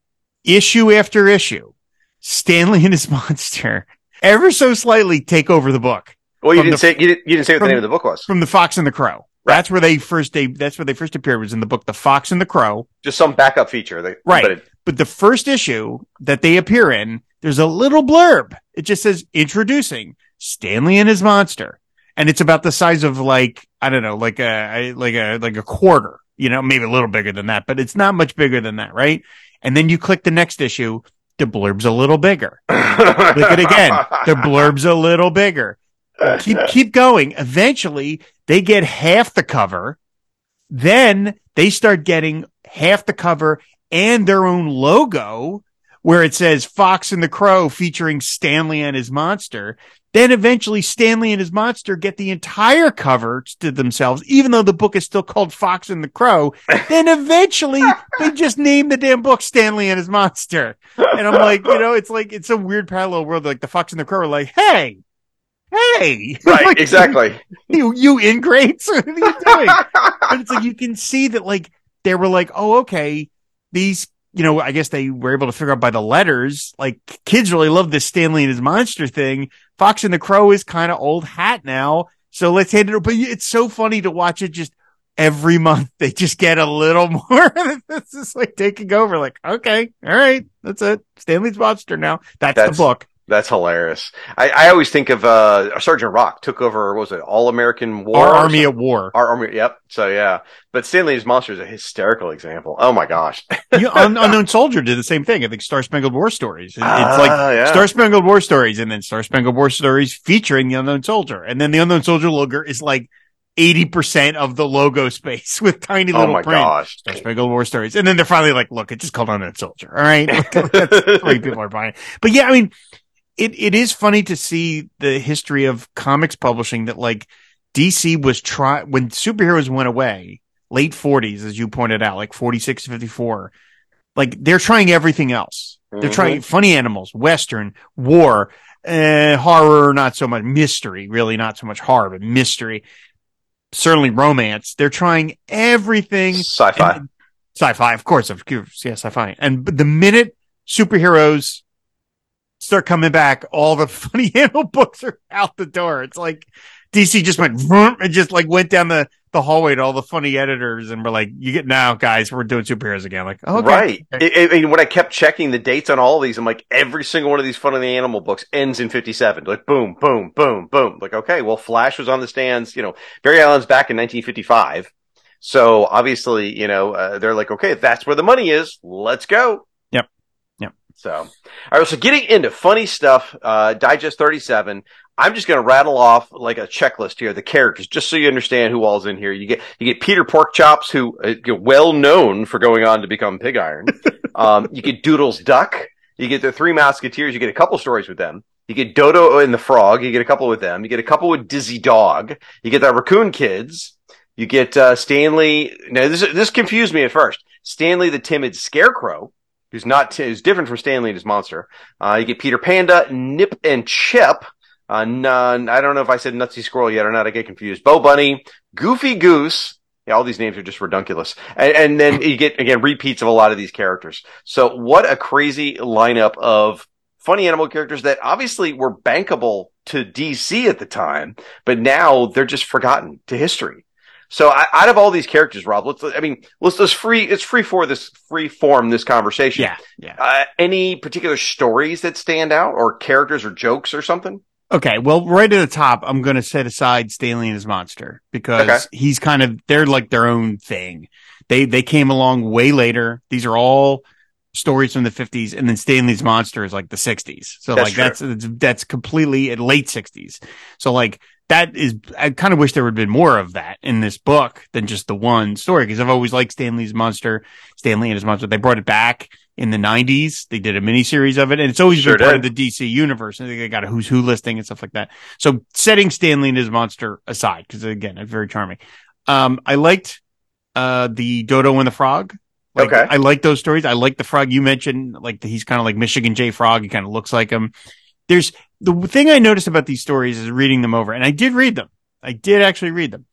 issue after issue, Stanley and his Monster, ever so slightly take over the book. Well, you didn't the, say you didn't, you didn't say what from, the name of the book was. From The Fox and the Crow. Right. That's where they first they that's where they first appeared, was in the book The Fox and the Crow. Just some backup feature. They, right. But, it, but the first issue that they appear in, there's a little blurb. It just says, "Introducing Stanley and his Monster." And it's about the size of, like, I don't know, like a like a like a quarter, you know, maybe a little bigger than that, but it's not much bigger than that, right? And then you click the next issue, the blurb's a little bigger. Click it again, the blurb's a little bigger. Keep keep going. Eventually, they get half the cover. Then they start getting half the cover and their own logo, where it says Fox and the Crow featuring Stanley and his Monster. Then eventually Stanley and his Monster get the entire cover to themselves, even though the book is still called Fox and the Crow. Then eventually they just name the damn book Stanley and his Monster. And I'm like, you know, it's like, it's a weird parallel world. Like the Fox and the Crow are like, hey, hey. Right, like, exactly. You, you ingrates, what are you doing? And it's like, you can see that, like, they were like, oh, okay, these, you know, I guess they were able to figure out by the letters, like, kids really love this Stanley and his Monster thing. Fox and the Crow is kind of old hat now, so let's hand it over. But it's so funny to watch it. Just every month, they just get a little more. It's just like taking over. Like, okay, all right, that's it. Stanley's Monster now. That's, that's the book. That's hilarious. I, I always think of uh, Sergeant Rock took over. What was it, All American War? Our Army at War. Our Army. Yep. So yeah, but Stanley's Monster is a hysterical example. Oh my gosh! You, Unknown Soldier did the same thing. I think Star Spangled War Stories. It's ah, like yeah. Star Spangled War Stories, and then Star Spangled War Stories featuring the Unknown Soldier, and then the Unknown Soldier logo is like eighty percent of the logo space with tiny little. Oh my print. Gosh! Star Spangled War Stories, and then they're finally like, "Look, it's just called Unknown Soldier." All right, that's three people are buying it. But yeah, I mean. It it is funny to see the history of comics publishing, that like D C was try when superheroes went away, late forties, as you pointed out, like forty-six to fifty-four, like they're trying everything else. Mm-hmm. They're trying funny animals, Western, war, uh, horror, not so much mystery, really not so much horror, but mystery, certainly romance. They're trying everything. Sci-fi. And, sci-fi, of course. Of course. Yeah, sci-fi. And the minute superheroes start coming back, all the funny animal books are out the door. It's like D C just went and just like went down the, the hallway to all the funny editors and we're like, you get now guys, we're doing superheroes again. Like, oh, okay. Right. I mean, when I kept checking the dates on all of these, I'm like, every single one of these funny animal books ends in fifty-seven. Like boom, boom, boom, boom. Like, okay, well, Flash was on the stands, you know, Barry Allen's back in nineteen fifty-five. So obviously, you know, uh, they're like, okay, if that's where the money is, let's go. So, all right. So getting into funny stuff, uh, Digest thirty-seven, I'm just going to rattle off like a checklist here, the characters, just so you understand who all's in here. You get, you get Peter Porkchops, who uh, well known for going on to become Pig Iron. um, you get Doodles Duck. You get the Three Musketeers. You get a couple stories with them. You get Dodo and the Frog. You get a couple with them. You get a couple with Dizzy Dog. You get the Raccoon Kids. You get, uh, Stanley. Now this, this confused me at first. Stanley the Timid Scarecrow. Who's not, who's different from Stanley and his Monster. Uh, you get Peter Panda, Nip and Chip. Uh, none, I don't know if I said Nutsy Squirrel yet or not. I get confused. Bo Bunny, Goofy Goose. Yeah, all these names are just redonkulous. And, and then you get, again, repeats of a lot of these characters. So what a crazy lineup of funny animal characters that obviously were bankable to D C at the time, but now they're just forgotten to history. So out of all these characters, Rob, let's, I mean, let's, let's free, it's free for this, free form this conversation. Yeah. yeah. Uh, any particular stories that stand out or characters or jokes or something? Okay. Well, right at the top, I'm going to set aside Stanley and his Monster because okay. he's kind of, they're like their own thing. They, they came along way later. These are all stories from the fifties, and then Stanley's Monster is like the sixties. So that's like true. that's, that's completely at late sixties. So like, That is, I kind of wish there would have been more of that in this book than just the one story, because I've always liked Stanley's Monster, Stanley and his Monster. They brought it back in the nineties. They did a miniseries of it, and it's always sure been part did. of the D C universe. And they got a who's who listing and stuff like that. So setting Stanley and his Monster aside, because again, it's very charming. Um, I liked, uh, the Dodo and the Frog. Like, okay. I like those stories. I like the Frog you mentioned. Like, the, he's kind of like Michigan J. Frog. He kind of looks like him. There's the thing I noticed about these stories is reading them over, and I did read them. I did actually read them.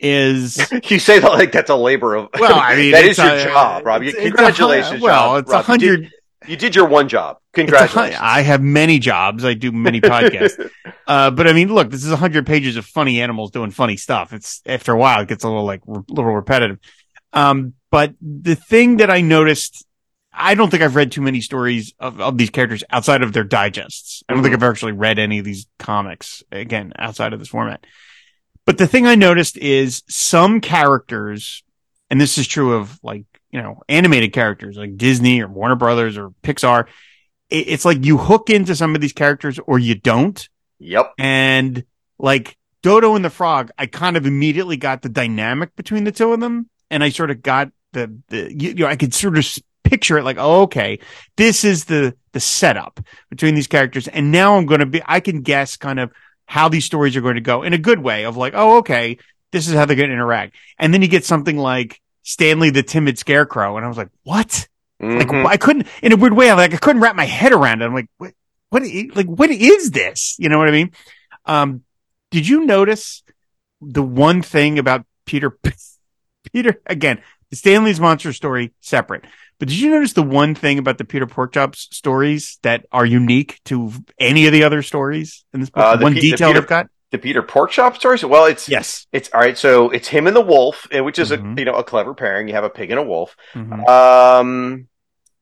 Is you say that like that's a labor of well, I mean that is a, your job, Rob. It's, it's Congratulations, a, well, Rob. It's a hundred. You did your one job. Congratulations. I have many jobs. I do many podcasts. uh, but I mean, look, this is one hundred pages of funny animals doing funny stuff. It's after a while, it gets a little like re- little repetitive. Um, but the thing that I noticed, I don't think I've read too many stories of, of these characters outside of their digests. I don't mm-hmm. think I've actually read any of these comics, again, outside of this format. But the thing I noticed is some characters, and this is true of like, you know, animated characters like Disney or Warner Brothers or Pixar. It, it's like you hook into some of these characters or you don't. Yep. And like Dodo and the Frog, I kind of immediately got the dynamic between the two of them. And I sort of got the, the you, you know, I could sort of picture it like, oh, okay, this is the, the setup between these characters. And now I'm going to be, I can guess kind of how these stories are going to go in a good way of like, oh, okay, this is how they're going to interact. And then you get something like Stanley the Timid Scarecrow, and I was like, what? Mm-hmm. Like, I couldn't, in a weird way, I like I couldn't wrap my head around it. I'm like, what, what is, like, what is this? You know what I mean? Um, did you notice the one thing about Peter, Peter, again, the Stanley's Monster story, separate, but did you notice the one thing about the Peter Porkchops stories that are unique to any of the other stories in this book? Uh, the one P- detail the Peter- they've got? The Peter Porkchops stories? Well, it's yes, it's all right. So it's him and the wolf, which is mm-hmm. a you know a clever pairing. You have a pig and a wolf. Mm-hmm. Um,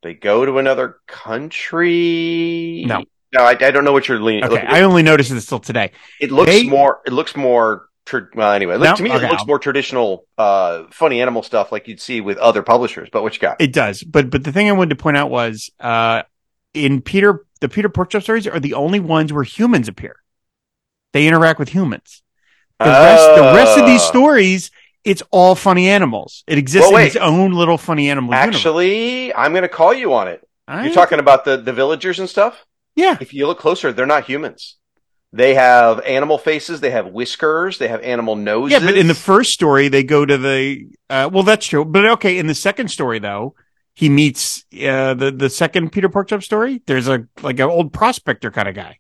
they go to another country. No, no, I, I don't know what you're leaning. Okay, I only noticed this till today. It looks they... more. It looks more. Tra- well, anyway, no? to me, okay. It looks more traditional, uh, funny animal stuff like you'd see with other publishers. But what you got? It does. But but the thing I wanted to point out was uh, in Peter the Peter Porkchops stories are the only ones where humans appear. They interact with humans. The, uh, rest, the rest of these stories, it's all funny animals. It exists well, in its own little funny animal Actually, universe. I'm going to call you on it. I... You're talking about the, the villagers and stuff? Yeah. If you look closer, they're not humans. They have animal faces. They have whiskers. They have animal noses. Yeah, but in the first story, they go to the... Uh, well, that's true. But okay, in the second story, though, he meets uh, the, the second Peter Porkchop story. There's a like an old prospector kind of guy.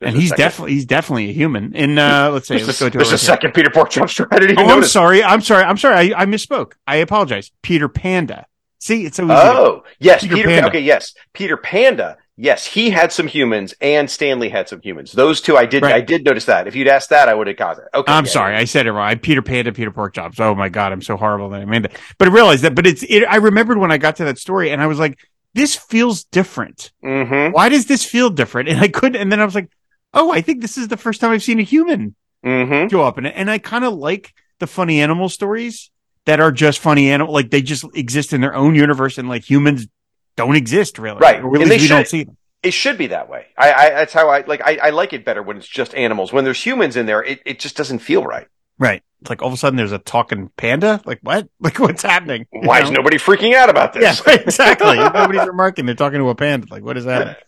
There's and he's definitely he's definitely a human. And uh, let's say let's go to. There's a second Peter Porkchop story. I didn't even oh, notice. I'm sorry. I'm sorry. I'm sorry. I, I misspoke. I apologize. Peter Panda. See, it's so easy. Oh to... yes, Peter. Peter Panda. Okay, yes, Peter Panda. Yes, he had some humans, and Stanley had some humans. Those two, I did. Right. I did notice that. If you'd asked that, I would have caught it. Okay, I'm yeah, sorry, yeah. I said it wrong. I Peter Panda, Peter Porkchops. Oh my God, I'm so horrible that I made that. But I realized that. But it's. It, I remembered when I got to that story, and I was like, "This feels different. Mm-hmm. Why does this feel different?" And I couldn't. And then I was like, oh, I think this is the first time I've seen a human mm-hmm. show up in it. And I kind of like the funny animal stories that are just funny animal. Like they just exist in their own universe and like humans don't exist really. Right. Or really, and they should, don't see them. It should be that way. I, I That's how I like, I, I like it better when it's just animals. When there's humans in there, it, it just doesn't feel right. Right. It's like all of a sudden there's a talking panda. Like what? Like what's happening? Why you know? Is nobody freaking out about this? Yeah, exactly. Nobody's remarking. They're talking to a panda. Like what is that?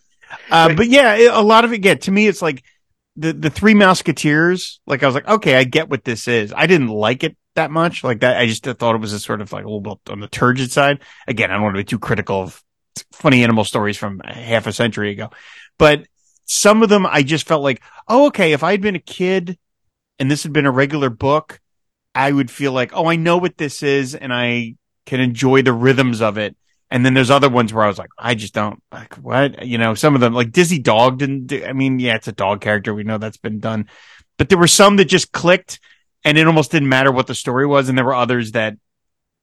Uh, but yeah, it, a lot of it, yeah, to me, it's like the, the Three Musketeers. Like, I was like, okay, I get what this is. I didn't like it that much. Like that, I just thought it was a sort of like a little bit on the turgid side. Again, I don't want to be too critical of funny animal stories from half a century ago, but some of them I just felt like, oh, okay, if I had been a kid and this had been a regular book, I would feel like, oh, I know what this is and I can enjoy the rhythms of it. And then there's other ones where I was like, I just don't like what, you know, some of them like Dizzy Dog didn't do. I mean, yeah, it's a dog character. We know that's been done, but there were some that just clicked and it almost didn't matter what the story was. And there were others that,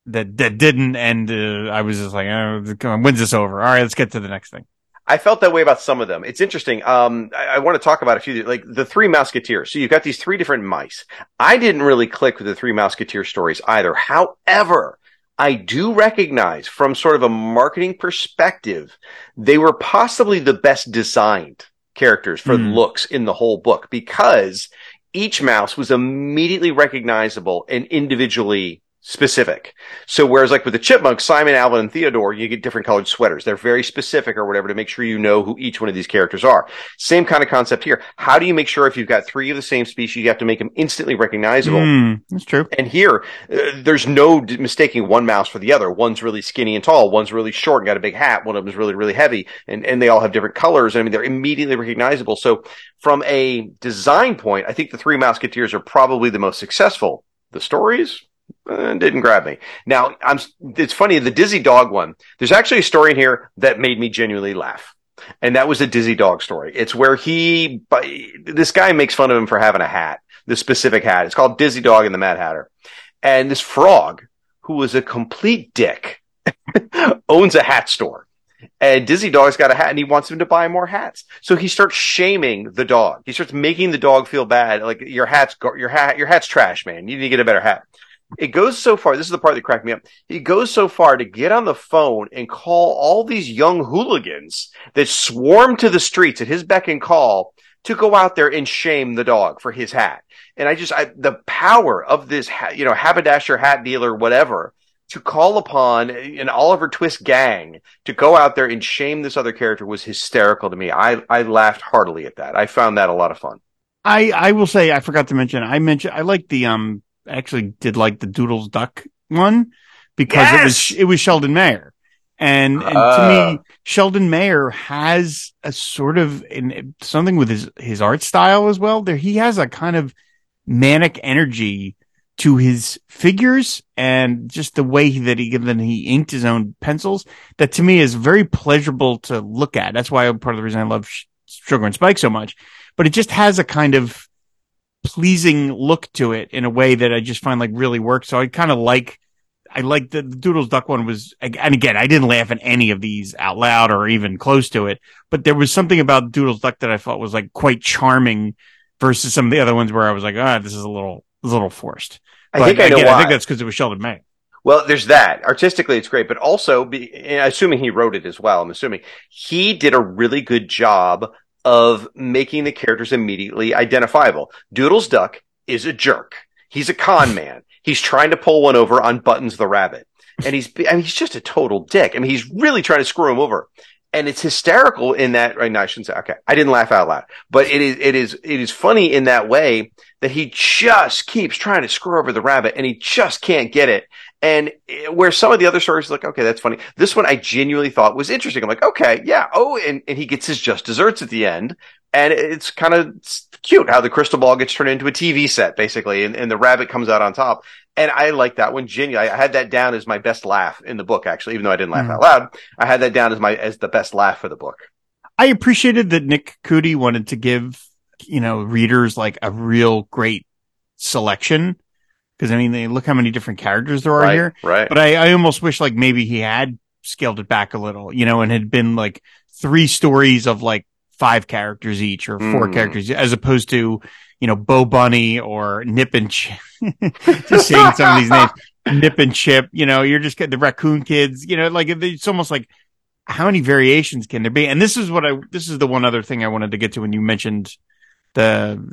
that, that didn't. And uh, I was just like, oh, come on, when's this over? All right, let's get to the next thing. I felt that way about some of them. It's interesting. Um, I, I want to talk about a few, like the Three Musketeers. So you've got these three different mice. I didn't really click with the Three Musketeer stories either. However, I do recognize from sort of a marketing perspective, they were possibly the best designed characters for mm. looks in the whole book because each mouse was immediately recognizable and individually specific. So whereas like with the chipmunks, Simon, Alvin, and Theodore, you get different colored sweaters. They're very specific or whatever to make sure you know who each one of these characters are. Same kind of concept here. How do you make sure if you've got three of the same species, you have to make them instantly recognizable? Mm, that's true. And here, uh, there's no d- mistaking one mouse for the other. One's really skinny and tall. One's really short and got a big hat. One of them's really, really heavy. And, and they all have different colors. I mean, they're immediately recognizable. So from a design point, I think the Three Musketeers are probably the most successful. The stories? uh, didn't grab me. Now, I'm, it's funny, the Dizzy Dog one, there's actually a story in here that made me genuinely laugh. And that was a Dizzy Dog story. It's where he, this guy makes fun of him for having a hat, this specific hat. It's called Dizzy Dog and the Mad Hatter. And this frog, who was a complete dick, owns a hat store. And Dizzy Dog's got a hat and he wants him to buy more hats. So he starts shaming the dog. He starts making the dog feel bad. Like, your hat's, your hat, your hat's trash, man. You need to get a better hat. It goes so far. This is the part that cracked me up. He goes so far to get on the phone and call all these young hooligans that swarm to the streets at his beck and call to go out there and shame the dog for his hat. And I just, I, the power of this, you know, haberdasher, hat dealer, whatever, to call upon an Oliver Twist gang to go out there and shame this other character was hysterical to me. I, I laughed heartily at that. I found that a lot of fun. I, I will say, I forgot to mention, I mentioned, I like the, um, actually did like the Doodles Duck one because yes! it was, it was Sheldon Mayer. And, and uh. to me, Sheldon Mayer has a sort of an, something with his, his art style as well there. He has a kind of manic energy to his figures and just the way that he then he inked his own pencils that to me is very pleasurable to look at. That's why part of the reason I love Sugar and Spike so much, but it just has a kind of pleasing look to it in a way that I just find like really works. So I kind of like, I like the, the Doodles Duck one was, and again, I didn't laugh at any of these out loud or even close to it, but there was something about Doodles Duck that I thought was like quite charming versus some of the other ones where I was like, ah, oh, this is a little, a little forced. I but think I know again, why. I think that's because it was Sheldon Mayer. Well, there's that. Artistically, it's great, but also, be, assuming he wrote it as well, I'm assuming he did a really good job of making the characters immediately identifiable. Doodles Duck is a jerk. He's a con man. He's trying to pull one over on Buttons the Rabbit, and he's I mean, he's just a total dick. I mean, he's really trying to screw him over. And it's hysterical in that, right? No, I shouldn't say, okay, I didn't laugh out loud, but it is, it is, it is funny in that way that he just keeps trying to screw over the rabbit and he just can't get it. And where some of the other stories are like, okay, that's funny. This one I genuinely thought was interesting. I'm like, okay, yeah. Oh, and, and he gets his just desserts at the end. And it's kind of cute how the crystal ball gets turned into a T V set, basically, and, and the rabbit comes out on top. And I like that one genuinely. I had that down as my best laugh in the book, actually, even though I didn't laugh mm. out loud. I had that down as my as the best laugh for the book. I appreciated that Nick Cuti wanted to give, you know, readers like a real great selection. Because, I mean, they look how many different characters there are right, here. Right. But I, I almost wish like maybe he had scaled it back a little, you know, and had been like three stories of like five characters each or four mm. characters, as opposed to, you know, Bo Bunny or Nip and Chip. Just saying some of these names, Nip and Chip, you know, you're just getting the Raccoon Kids, you know, like it's almost like how many variations can there be? And this is what I, this is the one other thing I wanted to get to when you mentioned the,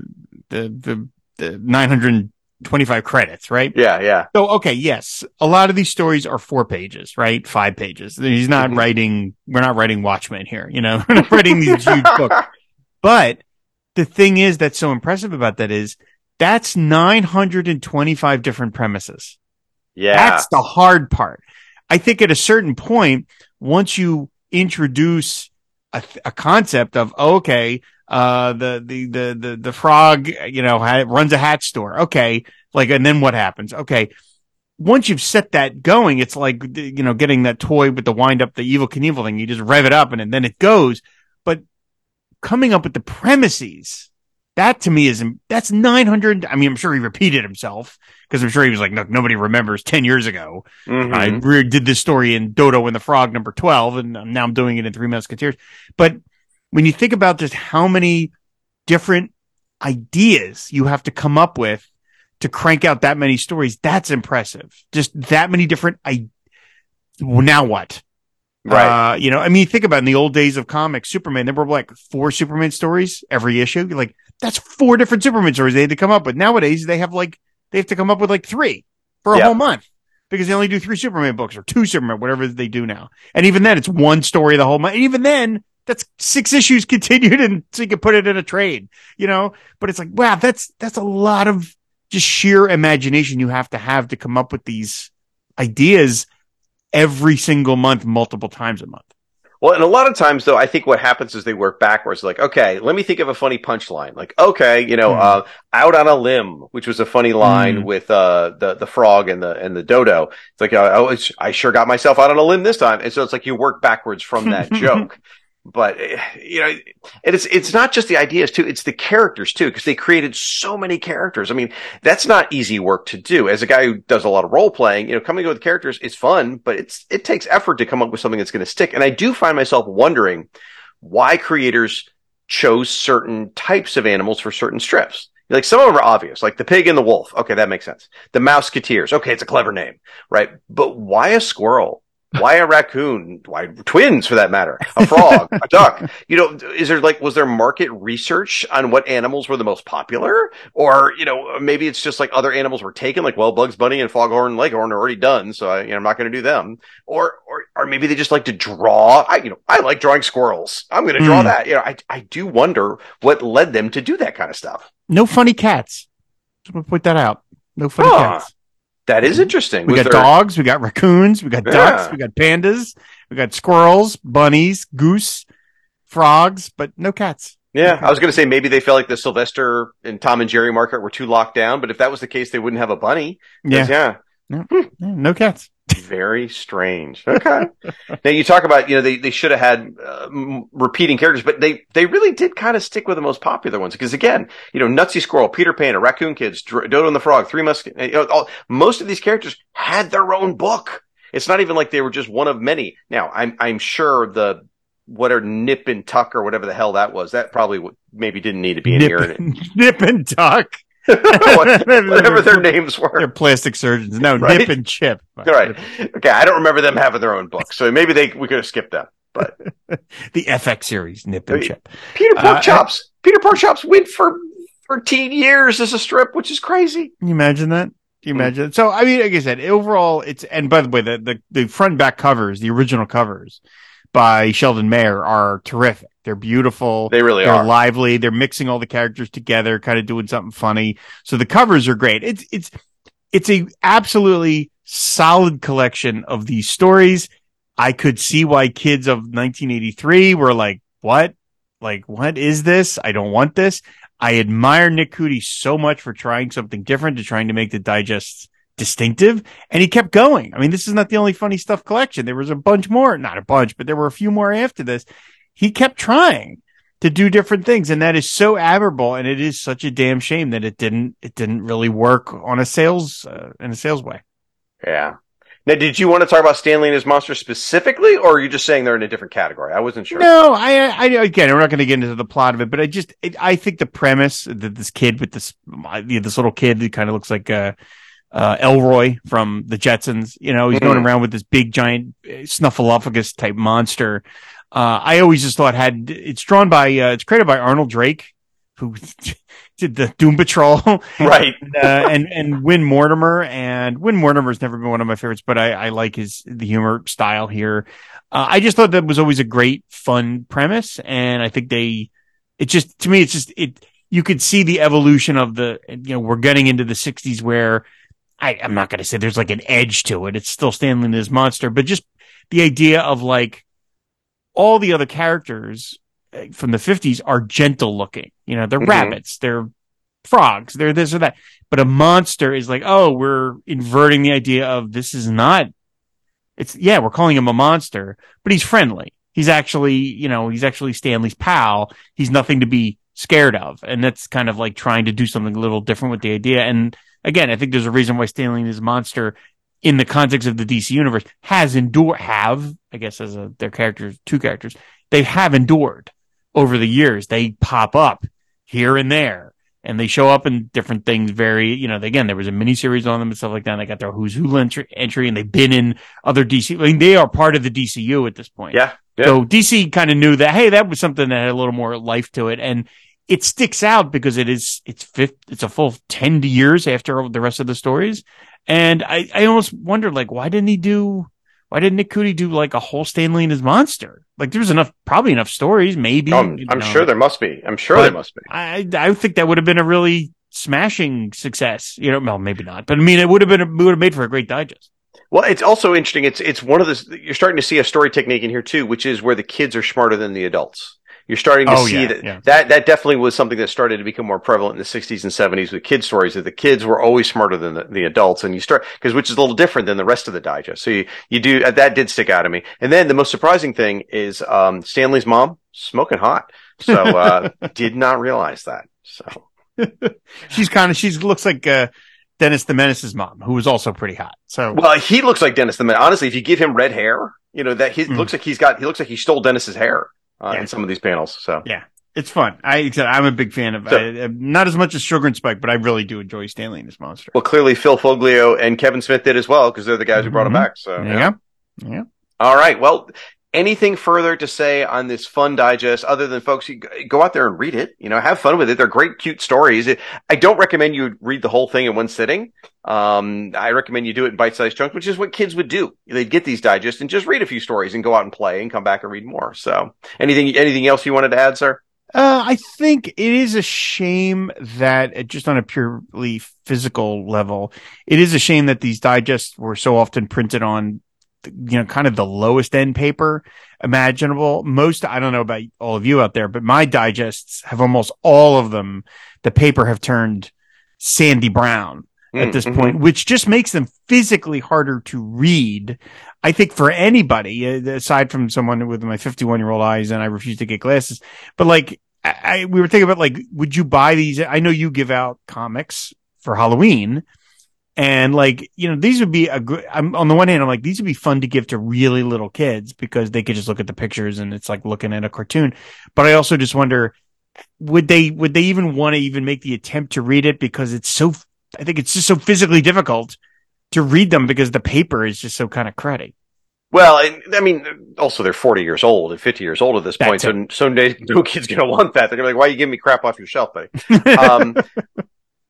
the, the, the nine hundred twenty-five credits, right? Yeah. Yeah. So, okay. Yes. A lot of these stories are four pages, right? Five pages. He's not mm-hmm. writing, we're not writing Watchmen here, you know, we're not writing these huge books, but the thing is that's so impressive about that is that's nine hundred twenty-five different premises. Yeah. That's the hard part. I think at a certain point, once you introduce a, a concept of, okay, uh, the, the, the, the, the frog, you know, ha- runs a hat store. Okay. Like, and then what happens? Okay. Once you've set that going, it's like, you know, getting that toy with the wind up, the Evel Knievel thing. You just rev it up and, and then it goes. But coming up with the premises. That to me is, that's nine hundred. I mean, I'm sure he repeated himself because I'm sure he was like, no, nobody remembers ten years ago. Mm-hmm. I re- did this story in Dodo and the Frog number twelve, and now I'm doing it in Three Musketeers. But when you think about just how many different ideas you have to come up with to crank out that many stories, that's impressive. Just that many different, I well, now what? Right. Uh, you know, I mean, think about it, in the old days of comics, Superman, there were like four Superman stories every issue. You're like, that's four different Superman stories they had to come up with. Nowadays, they have like, they have to come up with like three for a yep. whole month because they only do three Superman books or two Superman, whatever they do now. And even then, it's one story the whole month. And even then, that's six issues continued, and so you can put it in a trade, you know? But it's like, wow, that's, that's a lot of just sheer imagination you have to have to come up with these ideas every single month, multiple times a month. Well, and a lot of times, though, I think what happens is they work backwards. Like, okay, let me think of a funny punchline. Like, okay, you know, mm. uh, out on a limb, which was a funny line mm. with uh, the the frog and the and the dodo. It's like, oh, it's, I sure got myself out on a limb this time. And so it's like you work backwards from that joke. But, you know, it's it's not just the ideas, too. It's the characters, too, because they created so many characters. I mean, that's not easy work to do. As a guy who does a lot of role-playing, you know, coming up with characters is fun, but it's it takes effort to come up with something that's going to stick. And I do find myself wondering why creators chose certain types of animals for certain strips. Like, some of them are obvious, like the pig and the wolf. Okay, that makes sense. The Mouseketeers. Okay, it's a clever name, right? But why a squirrel? Why a raccoon? Why twins, for that matter? A frog, a duck. You know, is there like, was there market research on what animals were the most popular? Or, you know, maybe it's just like other animals were taken, like, well, Bugs Bunny and Foghorn Leghorn are already done, so I, you know, I'm not going to do them. Or, or, or maybe they just like to draw. I, you know, I like drawing squirrels. I'm going to draw mm. that. You know, I, I do wonder what led them to do that kind of stuff. No funny cats. I'm going to point that out. No funny huh. cats. That is interesting. We Was got there... dogs, we got raccoons, we got ducks, yeah. we got pandas, we got squirrels, bunnies, goose, frogs, but no cats. Yeah, no I was going to say maybe they felt like the Sylvester and Tom and Jerry market were too locked down, but if that was the case, they wouldn't have a bunny. Yeah. yeah. No, no cats. Very strange. Okay. Now you talk about, you know, they, they should have had uh, m- repeating characters, but they, they really did kind of stick with the most popular ones. Because again, you know, Nutsy Squirrel, Peter Panda, Raccoon Kids, Dr- Dodo and the Frog, Three Musketeers, you know, all, most of these characters had their own book. It's not even like they were just one of many. Now, I'm, I'm sure the, what are Nip and Tuck or whatever the hell that was, that probably w- maybe didn't need to be in nip, here. Nip and Tuck. Whatever their names were. They're plastic surgeons. No, right? Nip and Chip. Right. Okay, I don't remember them having their own book, so maybe they we could have skipped that. But the F X series, Nip and Chip. Peter Porkchops. Uh, Peter Porkchops went for thirteen years as a strip, which is crazy. Can you imagine that? Can you imagine? Mm-hmm. So, I mean, like I said, overall, it's and by the way, the, the, the front and back covers, the original covers by Sheldon Mayer are terrific. They're beautiful. They really they're are. They're lively. They're mixing all the characters together, kind of doing something funny. So the covers are great. It's it's it's a absolutely solid collection of these stories. I could see why kids of nineteen eighty-three were like, "What? Like, what is this? I don't want this." I admire Nick Cuti so much for trying something different, to trying to make the digests distinctive, and he kept going. I mean, this is not the only funny stuff collection. There was a bunch more, not a bunch, but there were a few more after this. He kept trying to do different things, and that is so admirable. And it is such a damn shame that it didn't it didn't really work on a sales uh, in a sales way. Yeah. Now, did you want to talk about Stanley and his Monster specifically, or are you just saying they're in a different category? I wasn't sure. No, I, I again, we're not going to get into the plot of it, but I just it, I think the premise that this kid with this you know, this little kid who kind of looks like a. Uh, Elroy from the Jetsons, you know, he's mm-hmm. going around with this big giant snuffleupagus type monster. Uh, I always just thought had it's drawn by, uh, it's created by Arnold Drake, who did the Doom Patrol, right? and, uh, and and Win Mortimer, and Win Mortimer's never been one of my favorites, but I, I like his the humor style here. Uh, I just thought that was always a great, fun premise, and I think they, it just to me, it's just it. You could see the evolution of the, you know, we're getting into the sixties where. I, I'm not going to say there's like an edge to it. It's still Stanley and his Monster, but just the idea of like all the other characters from the fifties are gentle looking. You know, they're mm-hmm. rabbits, they're frogs, they're this or that. But a monster is like, oh, we're inverting the idea of this is not. It's yeah, we're calling him a monster, but he's friendly. He's actually, you know, he's actually Stanley's pal. He's nothing to be scared of, and that's kind of like trying to do something a little different with the idea. And again, I think there's a reason why Stanley and his Monster, in the context of the D C universe, has endured. Have I guess as a, their characters, two characters, they have endured over the years. They pop up here and there, and they show up in different things. Very, you know, again, there was a miniseries on them and stuff like that. And they got their Who's Who entry, entry, and they've been in other D C. I mean, they are part of the D C U at this point. Yeah. yeah. So D C kind of knew that. Hey, that was something that had a little more life to it, and. It sticks out because it is it's fifth, it's a full ten years after the rest of the stories, and I, I almost wondered like why didn't he do why didn't Nick Cuti do like a whole Stanley and his Monster? Like there's enough probably enough stories maybe. Um, you know, I'm sure there must be. I'm sure there must be. I I think that would have been a really smashing success. You know, well maybe not, but I mean it would have been a, it would have made for a great digest. Well, it's also interesting. It's it's one of the you're starting to see a story technique in here too, which is where the kids are smarter than the adults. You're starting to oh, see yeah, that, yeah. that that definitely was something that started to become more prevalent in the sixties and seventies with kids' stories, that the kids were always smarter than the, the adults. And you start, because which is a little different than the rest of the digest. So you, you do, that did stick out to me. And then the most surprising thing is um, Stanley's mom, smoking hot. So uh, did not realize that. So she's kind of, she looks like uh, Dennis the Menace's mom, who was also pretty hot. So well, he looks like Dennis the Menace. Honestly, if you give him red hair, you know, that he mm. looks like he's got, he looks like he stole Dennis's hair. Uh, yeah. In some of these panels, so yeah, it's fun. I, I'm a big fan of so, I, not as much as Sugar and Spike, but I really do enjoy Stanley and his Monster. Well, clearly Phil Foglio and Kevin Smith did as well, because they're the guys who brought mm-hmm. him back. So yeah. yeah, yeah. All right. Well, anything further to say on this fun digest other than, folks, you go out there and read it. You know, have fun with it. They're great, cute stories. It, I don't recommend you read the whole thing in one sitting. Um, I recommend you do it in bite-sized chunks, which is what kids would do. They'd get these digests and just read a few stories and go out and play and come back and read more. So anything, anything else you wanted to add, sir? Uh, I think it is a shame that, just on a purely physical level, it is a shame that these digests were so often printed on, you know, kind of the lowest end paper imaginable. Most, I don't know about all of you out there, but my digests have almost all of them, the paper have turned sandy brown at this mm-hmm. point, which just makes them physically harder to read. I think for anybody, aside from someone with my fifty-one year old eyes, and I refuse to get glasses, but like I, we were thinking about, like, would you buy these? I know you give out comics for Halloween, and like, you know, these would be a good, I'm on the one hand, I'm like, these would be fun to give to really little kids because they could just look at the pictures and it's like looking at a cartoon. But I also just wonder, would they, would they even want to even make the attempt to read it? Because it's so, I think it's just so physically difficult to read them because the paper is just so kind of cruddy. Well, I mean, also they're forty years old and fifty years old at this That's point. It. So someday no kid's going to want that. They're going to be like, why are you giving me crap off your shelf, buddy? Um,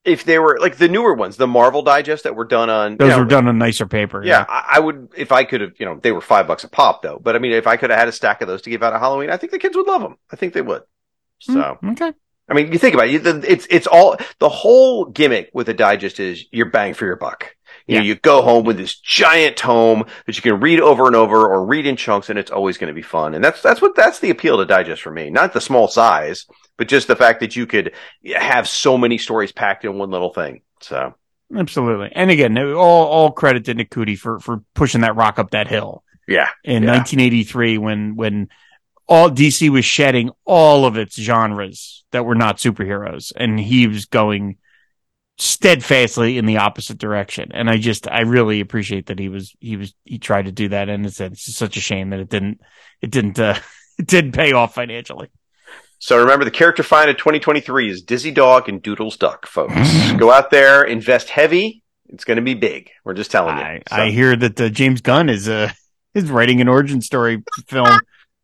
if they were like the newer ones, the Marvel Digest that were done on, those you know, were done on nicer paper. Yeah, yeah. I, I would, if I could have, you know, they were five bucks a pop though. But I mean, if I could have had a stack of those to give out at Halloween, I think the kids would love them. I think they would. So mm, okay. I mean, you think about it. It's it's all the whole gimmick with a digest is you're bang for your buck. You yeah. know, you go home with this giant tome that you can read over and over, or read in chunks, and it's always going to be fun. And that's that's what that's the appeal to digest for me. Not the small size, but just the fact that you could have so many stories packed in one little thing. So absolutely. And again, all all credit to Nick Cuti for for pushing that rock up that hill. Yeah. In yeah. nineteen eighty-three, when when. all D C was shedding all of its genres that were not superheroes, and he was going steadfastly in the opposite direction. And I just, I really appreciate that he was, he was, he tried to do that. And it's, it's just such a shame that it didn't, it didn't, uh, it didn't pay off financially. So remember, the character find of twenty twenty-three is Dizzy Dog and Doodles Duck, folks. Go out there, invest heavy. It's going to be big. We're just telling I, you. So. I hear that uh, James Gunn is, uh, is writing an origin story film.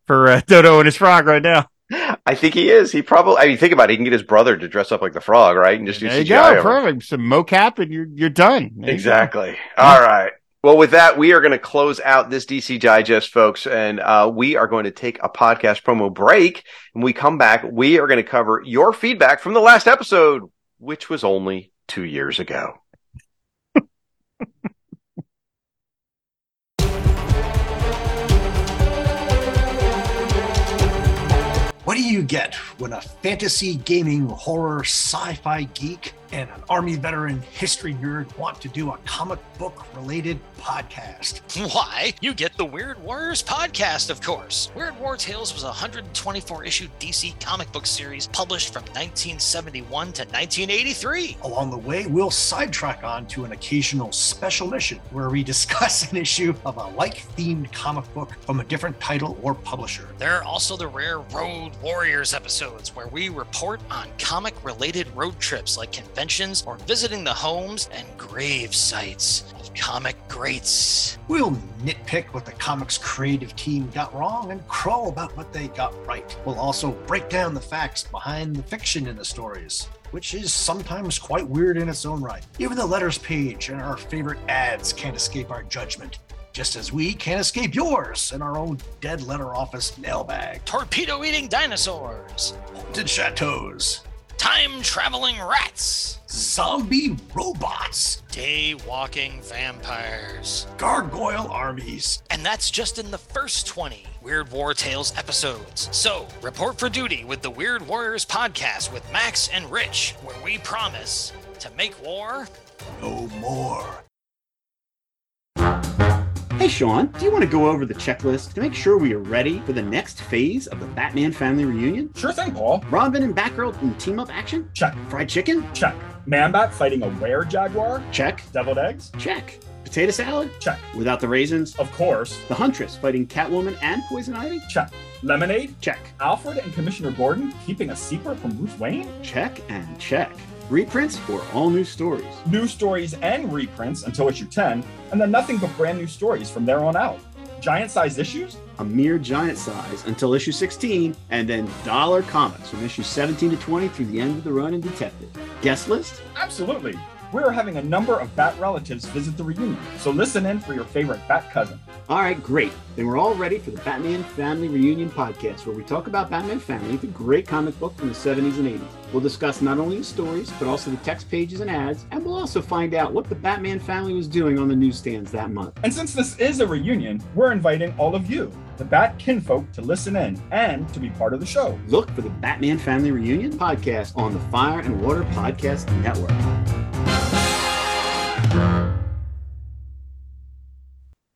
For uh, Dodo and his Frog right now. I think he is. He probably, I mean, think about it. He can get his brother to dress up like the frog, right? And just do there C G I. There you go. Perfect. Some mocap and you're, you're done. There exactly. You go. All right. Well, with that, we are going to close out this D C Digest, folks. And uh, we are going to take a podcast promo break. When we come back, we are going to cover your feedback from the last episode, which was only two years ago. What do you get when a fantasy, gaming, horror, sci-fi geek, and an Army veteran history nerd want to do a comic book-related podcast? Why, you get the Weird Warriors podcast, of course. Weird War Tales was a one hundred twenty-four issue D C comic book series published from nineteen seventy-one to nineteen eighty-three. Along the way, we'll sidetrack on to an occasional special mission where we discuss an issue of a like-themed comic book from a different title or publisher. There are also the rare Road Warriors episodes where we report on comic-related road trips like conventions or visiting the homes and grave sites of comic greats. We'll nitpick what the comics creative team got wrong and crow about what they got right. We'll also break down the facts behind the fiction in the stories, which is sometimes quite weird in its own right. Even the letters page and our favorite ads can't escape our judgment, just as we can't escape yours in our own dead letter office mailbag. Torpedo-eating dinosaurs. Haunted chateaus. Time-traveling rats. Zombie robots. day-walking vampires. Gargoyle armies. And that's just in the first twenty Weird War Tales episodes. So, report for duty with the Weird Warriors podcast with Max and Rich, where we promise to make war no more. Hey, Sean, do you want to go over the checklist to make sure we are ready for the next phase of the Batman family reunion? Sure thing, Paul. Robin and Batgirl in team-up action? Check. Fried chicken? Check. Man-Bat fighting a were-jaguar? Check. Deviled eggs? Check. Potato salad? Check. Without the raisins? Of course. The Huntress fighting Catwoman and Poison Ivy? Check. Lemonade? Check. Alfred and Commissioner Gordon keeping a secret from Bruce Wayne? Check and check. Reprints or all new stories? New stories and reprints until issue ten, and then nothing but brand new stories from there on out. Giant-sized issues? A mere giant size until issue sixteen, and then dollar comics from issue seventeen to twenty through the end of the run in Detective. Guest list? Absolutely. We are having a number of Bat relatives visit the reunion, so listen in for your favorite Bat cousin. All right, great. Then we're all ready for the Batman Family Reunion podcast, where we talk about Batman Family, the great comic book from the seventies and eighties. We'll discuss not only the stories, but also the text pages and ads, and we'll also find out what the Batman family was doing on the newsstands that month. And since this is a reunion, we're inviting all of you, the Bat kinfolk, to listen in and to be part of the show. Look for the Batman Family Reunion podcast on the Fire and Water Podcast Network.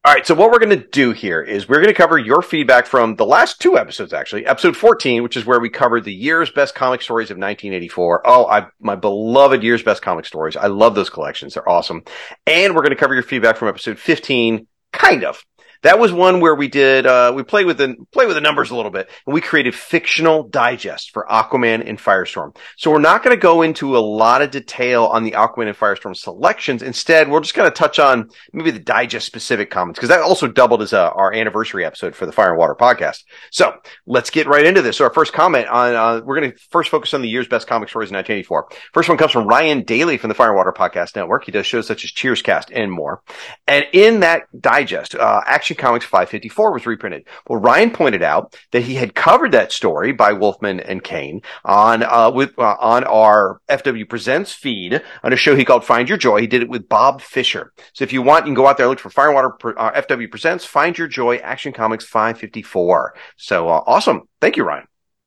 All right, so what we're going to do here is we're going to cover your feedback from the last two episodes, actually. Episode fourteen, which is where we covered the year's best comic stories of nineteen eighty-four. Oh, I, my beloved year's best comic stories. I love those collections. They're awesome. And we're going to cover your feedback from episode fifteen, kind of. That was one where we did, uh, we played with the, play with the numbers a little bit, and we created fictional digests for Aquaman and Firestorm. So we're not going to go into a lot of detail on the Aquaman and Firestorm selections. Instead, we're just going to touch on maybe the digest specific comments, because that also doubled as uh, our anniversary episode for the Fire and Water podcast. So let's get right into this. So our first comment on, uh, we're going to first focus on the year's best comic stories in nineteen eighty-four. First one comes from Ryan Daly from the Fire and Water podcast network. He does shows such as Cheers Cast and more. And in that digest, uh, actually, Comics five fifty-four was reprinted. Well, Ryan pointed out that he had covered that story by Wolfman and Kane on uh, with uh, on our F W Presents feed on a show he called Find Your Joy. He did it with Bob Fisher. So if you want, you can go out there, look for Fire and Water uh, F W Presents, Find Your Joy, Action Comics five fifty-four. So uh, awesome. Thank you, Ryan.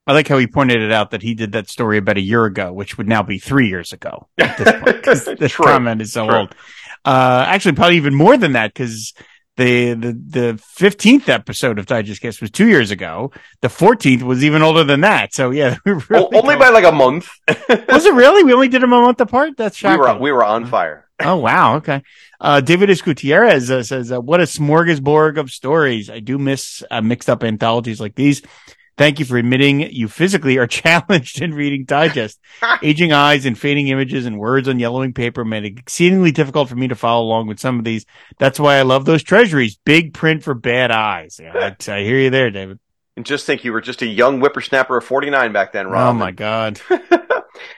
I like how he pointed it out that he did that story about a year ago, which would now be three years ago at this point, because this True. comment is so True. old. Uh, actually, probably even more than that, because The, the the fifteenth episode of Digest Cast was two years ago. The fourteenth was even older than that. So yeah, we really o- only by like a month. Was it really? We only did them a month apart. That's shocking. We were we were on fire. Oh wow. Okay. Uh, David Escutierrez uh, says, uh, "What a smorgasbord of stories! I do miss uh, mixed up anthologies like these. Thank you for admitting you physically are challenged in reading Digest. Aging eyes and fading images and words on yellowing paper made it exceedingly difficult for me to follow along with some of these. That's why I love those treasuries. Big print for bad eyes." Yeah, I, I hear you there, David. And just think, you were just a young whippersnapper of forty-nine back then, Rob. Oh, my God.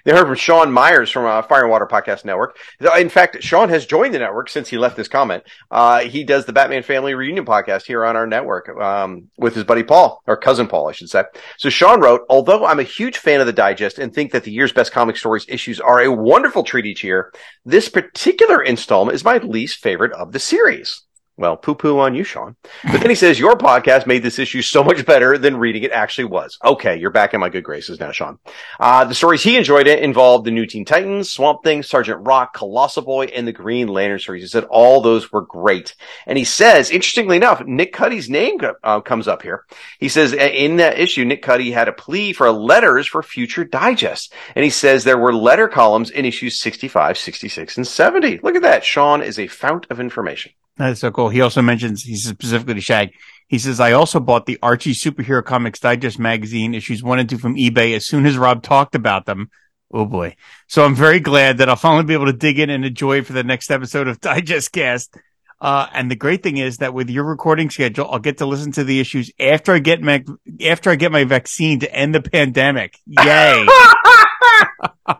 They heard from Sean Myers from uh, Fire and Water Podcast Network. In fact, Sean has joined the network since he left this comment. Uh, he does the Batman Family Reunion podcast here on our network um, with his buddy Paul, or cousin Paul, I should say. So Sean wrote, "Although I'm a huge fan of the Digest and think that the year's best comic stories issues are a wonderful treat each year, this particular installment is my least favorite of the series." Well, poo-poo on you, Sean. But then he says, "Your podcast made this issue so much better than reading it actually was." Okay, you're back in my good graces now, Sean. Uh, the stories he enjoyed it involved the New Teen Titans, Swamp Thing, Sergeant Rock, Colossal Boy, and the Green Lantern series. He said all those were great. And he says, interestingly enough, Nick Cuti's name uh, comes up here. He says, in that issue, Nick Cuti had a plea for letters for future digests. And he says there were letter columns in issues sixty-five, sixty-six, and seventy. Look at that. Sean is a fount of information. That's so cool. He also mentions, he says specifically to Shag, he says, "I also bought the Archie Superhero Comics Digest magazine, issues one and two from eBay, as soon as Rob talked about them." Oh, boy. "So I'm very glad that I'll finally be able to dig in and enjoy for the next episode of Digest Cast. Uh, and the great thing is that with your recording schedule, I'll get to listen to the issues after I get my, after I get my vaccine to end the pandemic." Yay. Oh,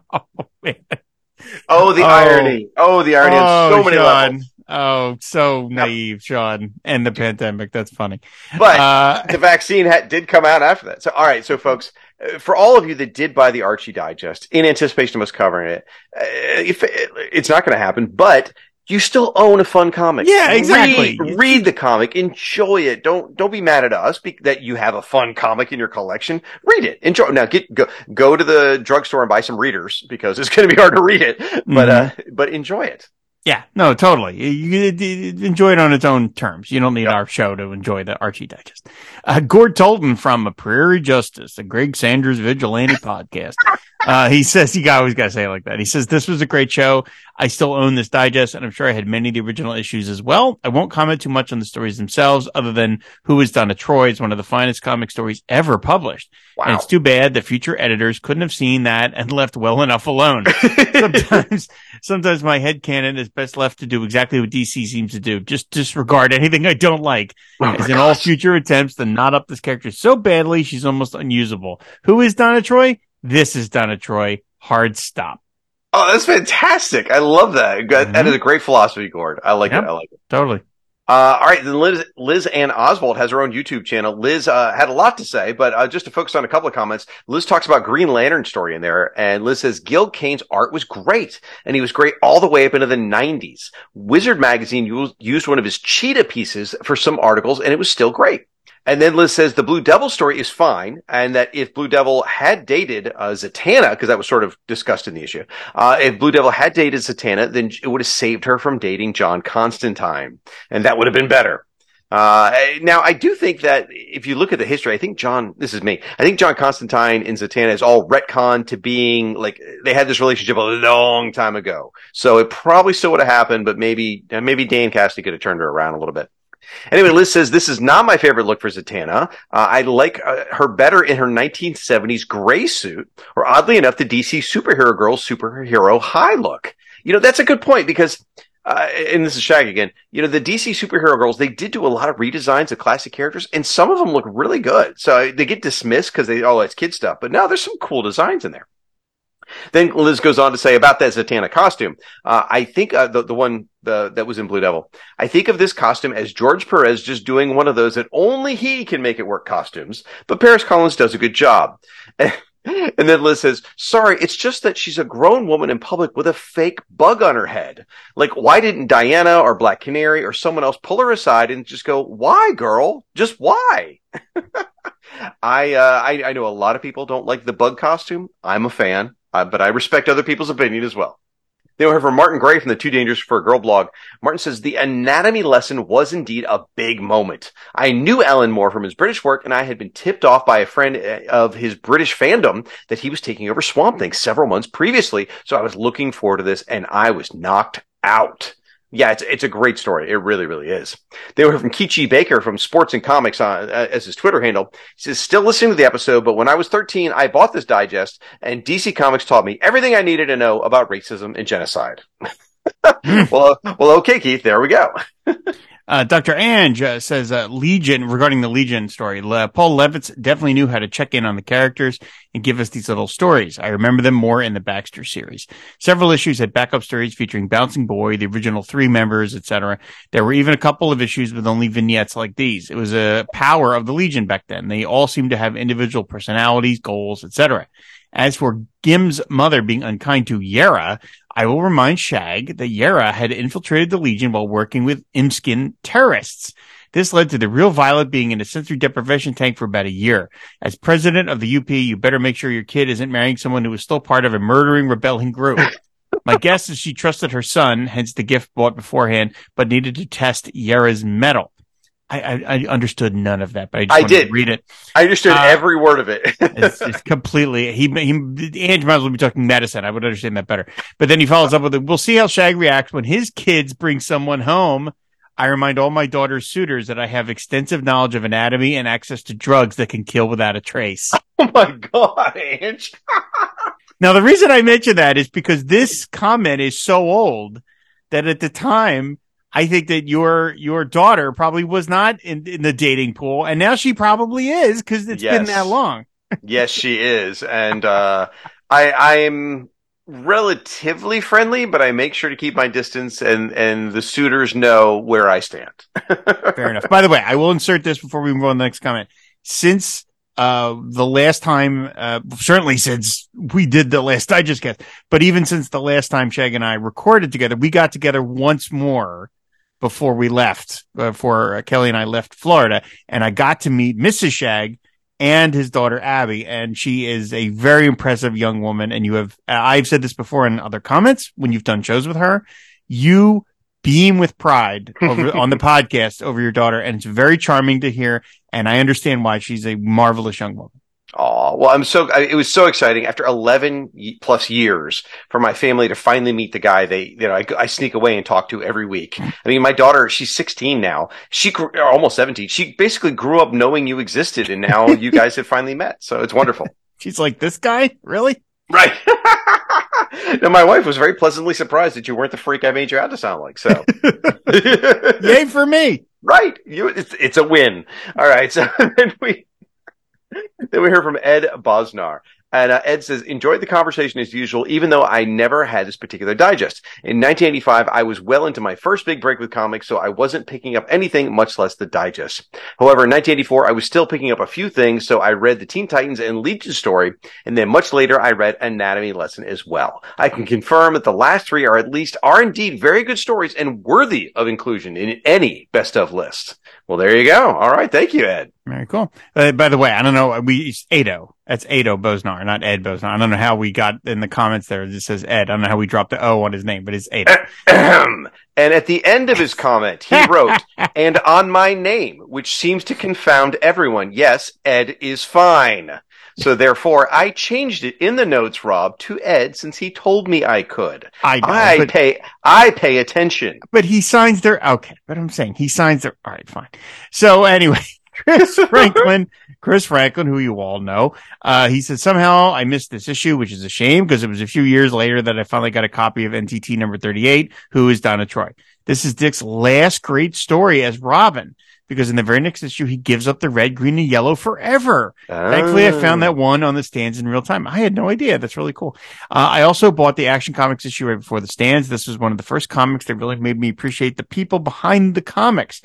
man. Oh, the oh. irony. Oh, the irony on oh, so many John. levels. Oh, so naive, Sean. And the pandemic. That's funny. But uh, the vaccine ha- did come out after that. So, all right. So, folks, for all of you that did buy the Archie Digest in anticipation of us covering it, if it it's not going to happen, but you still own a fun comic. Yeah, exactly. Read, read the comic. Enjoy it. Don't don't be mad at us be, that you have a fun comic in your collection. Read it. Enjoy. Now, get go, go to the drugstore and buy some readers because it's going to be hard to read it. But mm-hmm. uh, but enjoy it. Yeah, no, totally. You, you, you enjoy it on its own terms. You don't need yep. our show to enjoy the Archie Digest. Uh, Gord Tolton from A Prairie Justice, the Greg Sanders Vigilante podcast. Uh, he says, you always got to say it like that. He says, this was a great show. I still own this digest, and I'm sure I had many of the original issues as well. I won't comment too much on the stories themselves, other than Who Is Donna Troy is one of the finest comic stories ever published. Wow. And it's too bad the future editors couldn't have seen that and left well enough alone. sometimes, sometimes my headcanon is best left to do exactly what D C seems to do. Just disregard anything I don't like. Oh as in gosh. All future attempts to knot up this character so badly, she's almost unusable. Who is Donna Troy? This is Donna Troy. Hard stop. Oh, that's fantastic. I love that. That mm-hmm. is a great philosophy, Gord. I like yep. it. I like it. Totally. Uh, all right, then Liz, Liz Ann Oswald has her own YouTube channel. Liz uh, had a lot to say, but uh, just to focus on a couple of comments, Liz talks about Green Lantern story in there, and Liz says, Gil Kane's art was great, and he was great all the way up into the nineties. Wizard magazine used one of his cheetah pieces for some articles, and it was still great. And then Liz says the Blue Devil story is fine, and that if Blue Devil had dated uh, Zatanna, because that was sort of discussed in the issue, uh, if Blue Devil had dated Zatanna, then it would have saved her from dating John Constantine, and that would have been better. Uh, now, I do think that if you look at the history, I think John, this is me, I think John Constantine and Zatanna is all retconned to being, like, they had this relationship a long time ago. So it probably still would have happened, but maybe, maybe Dan Cassidy could have turned her around a little bit. Anyway, Liz says, this is not my favorite look for Zatanna. Uh, I like uh, her better in her nineteen seventies gray suit, or oddly enough, the D C Superhero Girl Superhero High look. You know, that's a good point because, uh, and this is Shag again, you know, the D C Superhero Girls, they did do a lot of redesigns of classic characters, and some of them look really good. So they get dismissed because they, oh, it's kid stuff. But no, there's some cool designs in there. Then Liz goes on to say about that Zatanna costume, uh, I think uh, the, the one the, that was in Blue Devil, I think of this costume as George Perez just doing one of those that only he can make it work costumes, but Paris Collins does a good job. And then Liz says, sorry, it's just that she's a grown woman in public with a fake bug on her head. Like, why didn't Diana or Black Canary or someone else pull her aside and just go, why, girl? Just why? I, uh, I, I know a lot of people don't like the bug costume. I'm a fan. Uh, but I respect other people's opinion as well. Then we have from Martin Gray from the Too Dangerous for a Girl blog. Martin says, the anatomy lesson was indeed a big moment. I knew Alan Moore from his British work, and I had been tipped off by a friend of his British fandom that he was taking over Swamp Thing several months previously, so I was looking forward to this, and I was knocked out. Yeah, it's it's a great story. It really, really is. They were from Kichi Baker from Sports and Comics on, uh, as his Twitter handle. He says, still listening to the episode, but when I was thirteen, I bought this digest, and D C Comics taught me everything I needed to know about racism and genocide. well, well, okay, Keith, there we go. Uh, Doctor Ange uh, says, uh, Legion, regarding the Legion story, Le- Paul Levitz definitely knew how to check in on the characters and give us these little stories. I remember them more in the Baxter series. Several issues had backup stories featuring Bouncing Boy, the original three members, et cetera. There were even a couple of issues with only vignettes like these. It was a power of the Legion back then. They all seemed to have individual personalities, goals, et cetera. As for Gim's mother being unkind to Yara, I will remind Shag that Yara had infiltrated the Legion while working with Imskin terrorists. This led to the real Violet being in a sensory deprivation tank for about a year. As president of the U P, you better make sure your kid isn't marrying someone who is still part of a murdering, rebelling group. My guess is she trusted her son, hence the gift bought beforehand, but needed to test Yara's mettle. I, I, I understood none of that, but I just I wanted did. to read it. I understood uh, every word of it. it's, it's completely. He, he, Ange might as well be talking medicine. I would understand that better. But then he follows up with, it, we'll see how Shag reacts when his kids bring someone home. I remind all my daughter's suitors that I have extensive knowledge of anatomy and access to drugs that can kill without a trace. Oh my God, Ange. Now, the reason I mention that is because this comment is so old that at the time, I think that your your daughter probably was not in, in the dating pool, and now she probably is because it's yes. been that long. Yes, she is, and uh, I I'm relatively friendly, but I make sure to keep my distance, and, and the suitors know where I stand. Fair enough. By the way, I will insert this before we move on to the next comment. Since uh, the last time, uh, certainly since we did the last Digest Cast, but even since the last time Shag and I recorded together, we got together once more before we left, uh, before uh, Kelly and I left Florida, and I got to meet Missus Shag and his daughter Abby, and she is a very impressive young woman. And you have, I've said this before in other comments when you've done shows with her, you beam with pride over, on the podcast over your daughter, and it's very charming to hear. And I understand why. She's a marvelous young woman. Oh, well, I'm so, I, it was so exciting after eleven plus years for my family to finally meet the guy they, you know, I, I sneak away and talk to every week. I mean, my daughter, she's sixteen now. She grew, almost seventeen. She basically grew up knowing you existed, and now you guys have finally met. So it's wonderful. She's like, this guy? Really? Right. Now, my wife was very pleasantly surprised that you weren't the freak I made you out to sound like. So yay for me. Right. You, it's, it's a win. All right. So then we, Then we hear from Ed Bosnar. And uh, Ed says, enjoyed the conversation as usual, even though I never had this particular digest. In nineteen eighty-five, I was well into my first big break with comics, so I wasn't picking up anything, much less the digest. However, in nineteen eighty-four, I was still picking up a few things, so I read the Teen Titans and Legion story, and then much later, I read Anatomy Lesson as well. I can confirm that the last three are at least, are indeed very good stories and worthy of inclusion in any best of list. Well, there you go. All right. Thank you, Ed. Very cool. Uh, by the way, I don't know. We Ado. That's Ado Bosnar, not Ed Bosnar. I don't know how we got in the comments there. It just says Ed. I don't know how we dropped the O on his name, but it's Ado. And at the end of his comment, he wrote, and on my name, which seems to confound everyone. Yes, Ed is fine. So therefore, I changed it in the notes, Rob, to Ed, since he told me I could. I, know, I but, pay I pay attention. But he signs their... Okay, but I'm saying he signs their... All right, fine. So anyway, Chris Franklin, Chris Franklin, who you all know, uh, he said, somehow I missed this issue, which is a shame, because it was a few years later that I finally got a copy of N T T number thirty-eight, who is Donna Troy. This is Dick's last great story as Robin, because in the very next issue, he gives up the red, green, and yellow forever. Oh. Thankfully, I found that one on the stands in real time. I had no idea. That's really cool. Uh, I also bought the Action Comics issue right before the stands. This was one of the first comics that really made me appreciate the people behind the comics.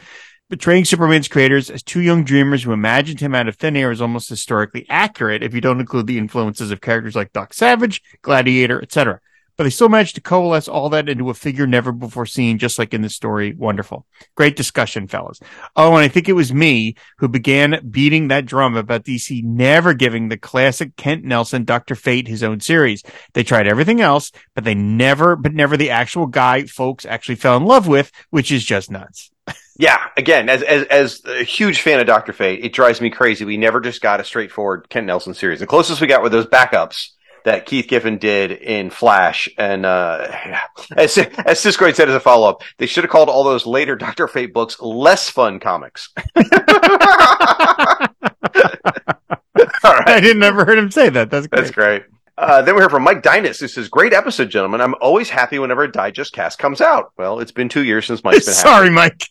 Portraying Superman's creators as two young dreamers who imagined him out of thin air is almost historically accurate if you don't include the influences of characters like Doc Savage, Gladiator, et cetera. But they still managed to coalesce all that into a figure never before seen, just like in the story. Wonderful. Great discussion, fellas. Oh, and I think it was me who began beating that drum about D C never giving the classic Kent Nelson Doctor Fate his own series. They tried everything else, but they never, but never the actual guy folks actually fell in love with, which is just nuts. Yeah, again, as as as a huge fan of Doctor Fate, it drives me crazy. We never just got a straightforward Kent Nelson series. The closest we got were those backups that Keith Giffen did in Flash. And uh, as, as Siskoid said as a follow-up, they should have called all those later Doctor Fate books less fun comics. All right. I didn't ever heard him say that. That's great. That's great. Uh, then we hear from Mike Dynas, who says, great episode, gentlemen. I'm always happy whenever a Digest Cast comes out. Well, it's been two years since Mike's been happy. Sorry, Mike.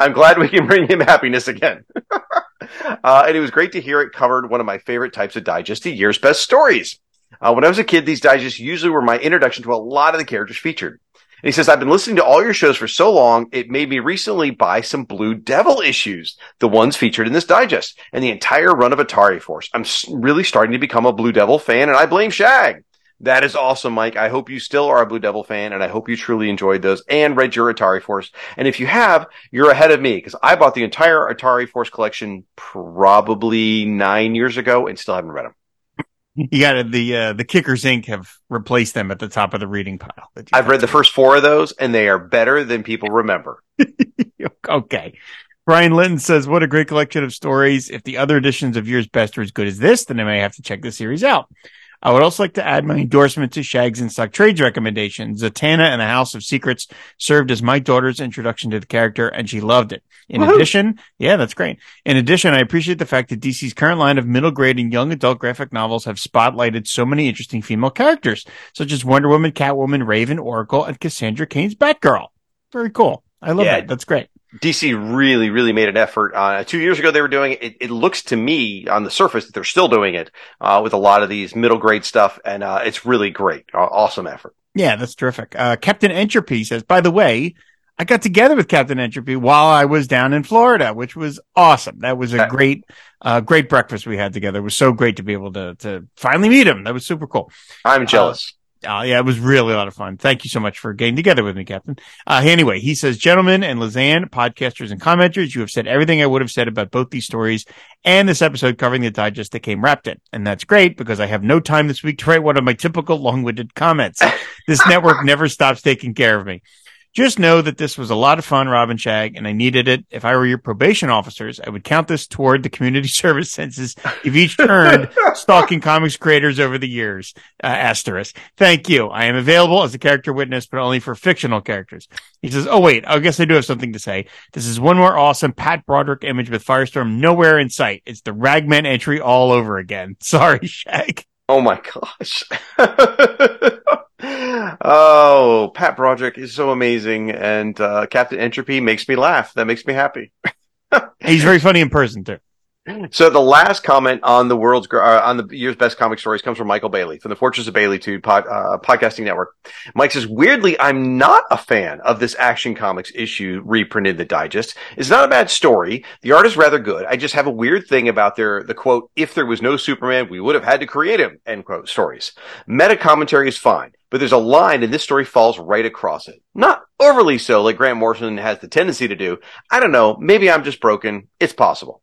I'm glad we can bring him happiness again. Uh, and it was great to hear it covered one of my favorite types of digest, the year's best stories. Uh, when I was a kid, these digests usually were my introduction to a lot of the characters featured. And he says, I've been listening to all your shows for so long, it made me recently buy some Blue Devil issues, the ones featured in this digest, and the entire run of Atari Force. I'm really starting to become a Blue Devil fan, and I blame Shag. That is awesome, Mike. I hope you still are a Blue Devil fan, and I hope you truly enjoyed those and read your Atari Force. And if you have, you're ahead of me, because I bought the entire Atari Force collection probably nine years ago and still haven't read them. You got the uh, the Kickers Incorporated have replaced them at the top of the reading pile. I've read the first four of those, and they are better than people remember. Okay. Brian Linton says, what a great collection of stories. If the other editions of Year's Best are as good as this, then I may have to check the series out. I would also like to add my endorsement to Shag's InStockTrades recommendations. Zatanna and the House of Secrets served as my daughter's introduction to the character, and she loved it. In Woo-hoo. addition, yeah, that's great. In addition, I appreciate the fact that D C's current line of middle grade and young adult graphic novels have spotlighted so many interesting female characters, such as Wonder Woman, Catwoman, Raven, Oracle, and Cassandra Cain's Batgirl. Very cool. I love yeah. that. That's great. D C really, really made an effort. Uh, two years ago, they were doing it. It, it looks to me on the surface that they're still doing it uh, with a lot of these middle grade stuff. And uh, it's really great. Uh, awesome effort. Yeah, that's terrific. Uh, Captain Entropy says, by the way, I got together with Captain Entropy while I was down in Florida, which was awesome. That was a great, uh, great breakfast we had together. It was so great to be able to, to finally meet him. That was super cool. I'm jealous. Uh, Oh, yeah, it was really a lot of fun. Thank you so much for getting together with me, Captain. Uh, anyway, he says, gentlemen and Lizanne, podcasters and commenters, you have said everything I would have said about both these stories and this episode covering the digest that came wrapped in. And that's great because I have no time this week to write one of my typical long-winded comments. This network never stops taking care of me. Just know that this was a lot of fun, Rob and Shag, and I needed it. If I were your probation officers, I would count this toward the community service census if each turned stalking comics creators over the years. Uh, asterisk. Thank you. I am available as a character witness, but only for fictional characters. He says, oh, wait, I guess I do have something to say. This is one more awesome Pat Broderick image with Firestorm nowhere in sight. It's the Ragman entry all over again. Sorry, Shag. Oh, my gosh. Oh, Pat Broderick is so amazing, and uh, Captain Entropy makes me laugh. That makes me happy. He's very funny in person, too. So the last comment on the world's uh, on the year's best comic stories comes from Michael Bailey from the Fortress of Baileytude pod, uh, podcasting network. Mike says, weirdly, I'm not a fan of this Action Comics issue reprinted in the digest. It's not a bad story. The art is rather good. I just have a weird thing about their the quote, if there was no Superman, we would have had to create him, end quote, stories. Meta commentary is fine, but there's a line and this story falls right across it. Not overly so, like Grant Morrison has the tendency to do. I don't know. Maybe I'm just broken. It's possible.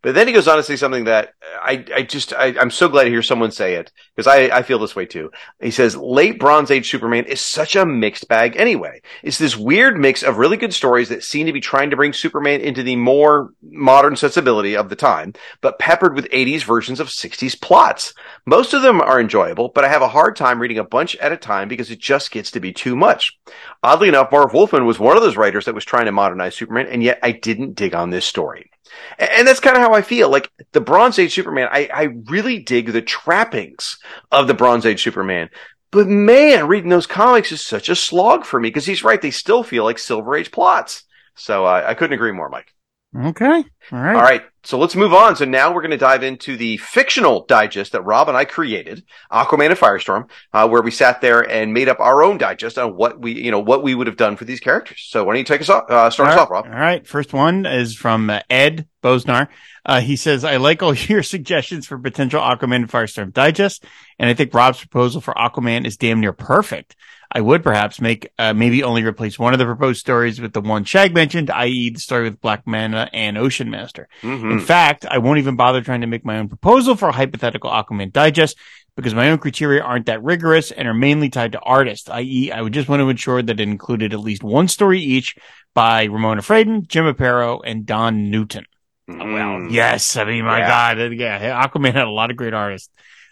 But then he goes on to say something that I, I just, I, I'm so glad to hear someone say it, because I, I feel this way too. He says, late Bronze Age Superman is such a mixed bag anyway. It's this weird mix of really good stories that seem to be trying to bring Superman into the more modern sensibility of the time, but peppered with eighties versions of sixties plots. Most of them are enjoyable, but I have a hard time reading a bunch at a time because it just gets to be too much. Oddly enough, Marv Wolfman was one of those writers that was trying to modernize Superman, and yet I didn't dig on this story. And that's kind of how I feel. Like, the Bronze Age Superman, I, I really dig the trappings of the Bronze Age Superman. But man, reading those comics is such a slog for me, because he's right, they still feel like Silver Age plots. So uh, I couldn't agree more, Mike. Okay. All right. All right. So let's move on. So now we're going to dive into the fictional digest that Rob and I created, Aquaman and Firestorm, uh, where we sat there and made up our own digest on what we, you know, what we would have done for these characters. So why don't you take us off, uh, start us off, Rob? All right. First one is from uh, Ed Bosnar. Uh, he says, I like all your suggestions for potential Aquaman and Firestorm digest, and I think Rob's proposal for Aquaman is damn near perfect. I would perhaps make, uh, maybe only replace one of the proposed stories with the one Shag mentioned, that is the story with Black Manta and Ocean Master. Mm-hmm. In fact, I won't even bother trying to make my own proposal for a hypothetical Aquaman digest because my own criteria aren't that rigorous and are mainly tied to artists, that is I would just want to ensure that it included at least one story each by Ramona Fraden, Jim Aparo, and Don Newton. Mm. Well, yes. I mean, my yeah. God. Yeah, Aquaman had a lot of great artists.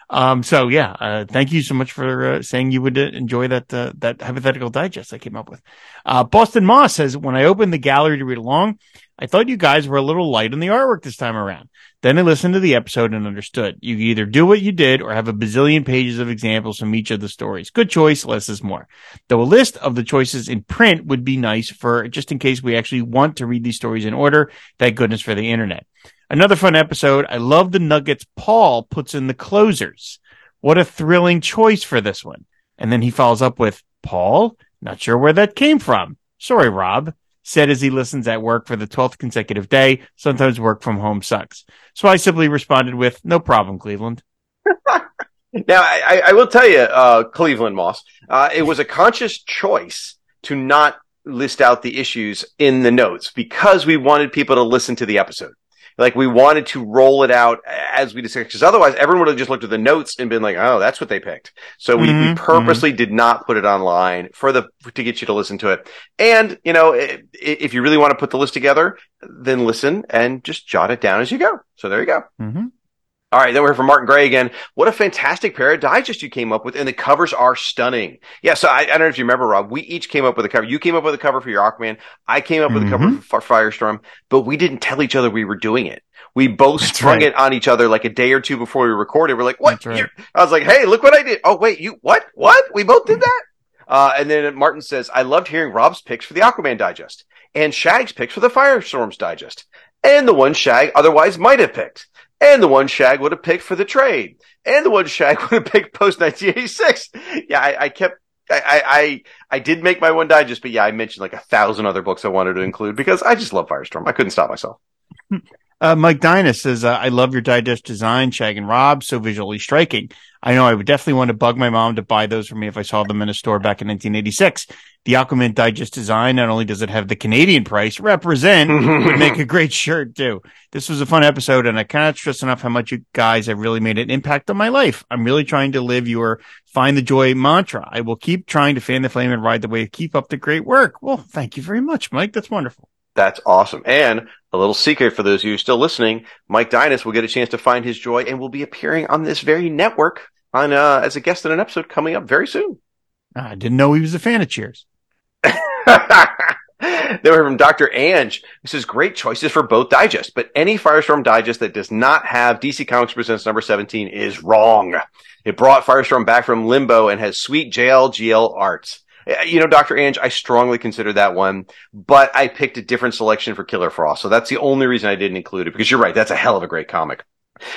Um, so yeah, uh, thank you so much for uh, saying you would uh, enjoy that, uh, that hypothetical digest I came up with. Uh, Boston Moss says, when I opened the gallery to read along, I thought you guys were a little light on the artwork this time around. Then I listened to the episode and understood. You either do what you did or have a bazillion pages of examples from each of the stories. Good choice. Less is more. Though a list of the choices in print would be nice for just in case we actually want to read these stories in order. Thank goodness for the internet. Another fun episode. I love the nuggets Paul puts in the closers. What a thrilling choice for this one. And then he follows up with, Paul? Not sure where that came from. Sorry, Rob. Said as he listens at work for the twelfth consecutive day. Sometimes work from home sucks. So I simply responded with, no problem, Cleveland. Now, I, I will tell you, uh, Cleveland Moss, uh, it was a conscious choice to not list out the issues in the notes because we wanted people to listen to the episode. Like, we wanted to roll it out as we discussed, because otherwise everyone would have just looked at the notes and been like, oh, that's what they picked. So we, mm-hmm. we purposely mm-hmm. did not put it online for the to get you to listen to it. And, you know, if you really want to put the list together, then listen and just jot it down as you go. So there you go. Mm-hmm. All right, then we're here from Martin Gray again. What a fantastic pair of digests you came up with, and the covers are stunning. Yeah, so I, I don't know if you remember, Rob, we each came up with a cover. You came up with a cover for your Aquaman. I came up with mm-hmm. a cover for Firestorm, but we didn't tell each other we were doing it. We both That's sprung right. it on each other like a day or two before we recorded. We're like, what? Right. I was like, hey, look what I did. Oh, wait, you, what? What? We both did that? Uh, and then Martin says, I loved hearing Rob's picks for the Aquaman digest. and Shag's picks for the Firestorms Digest, and the one Shag otherwise might have picked, and the one Shag would have picked for the trade, and the one Shag would have picked post nineteen eighty-six. Yeah, I, I kept... I, I I did make my one digest, but yeah, I mentioned like a thousand other books I wanted to include because I just love Firestorm. I couldn't stop myself. Uh, Mike Dynas says, uh, I love your digest design, Shag and Rob, so visually striking. I know I would definitely want to bug my mom to buy those for me if I saw them in a store back in nineteen eighty-six. The Aquaman digest design, not only does it have the Canadian price, represent, would make a great shirt too. This was a fun episode, and I cannot stress enough how much you guys have really made an impact on my life. I'm really trying to live your find the joy mantra. I will keep trying to fan the flame and ride the wave. Keep up the great work. Well, thank you very much, Mike. That's wonderful. That's awesome. And a little secret for those of you still listening, Mike Dynas will get a chance to find his joy and will be appearing on this very network on uh, as a guest in an episode coming up very soon. I didn't know he was a fan of Cheers. Then we're from Doctor Ange. This is great choices for both digests, but any Firestorm digest that does not have D C Comics Presents number seventeen is wrong. It brought Firestorm back from limbo and has sweet J L G L art. You know, Doctor Ange, I strongly consider that one, but I picked a different selection for Killer Frost, so that's the only reason I didn't include it, because you're right, that's a hell of a great comic.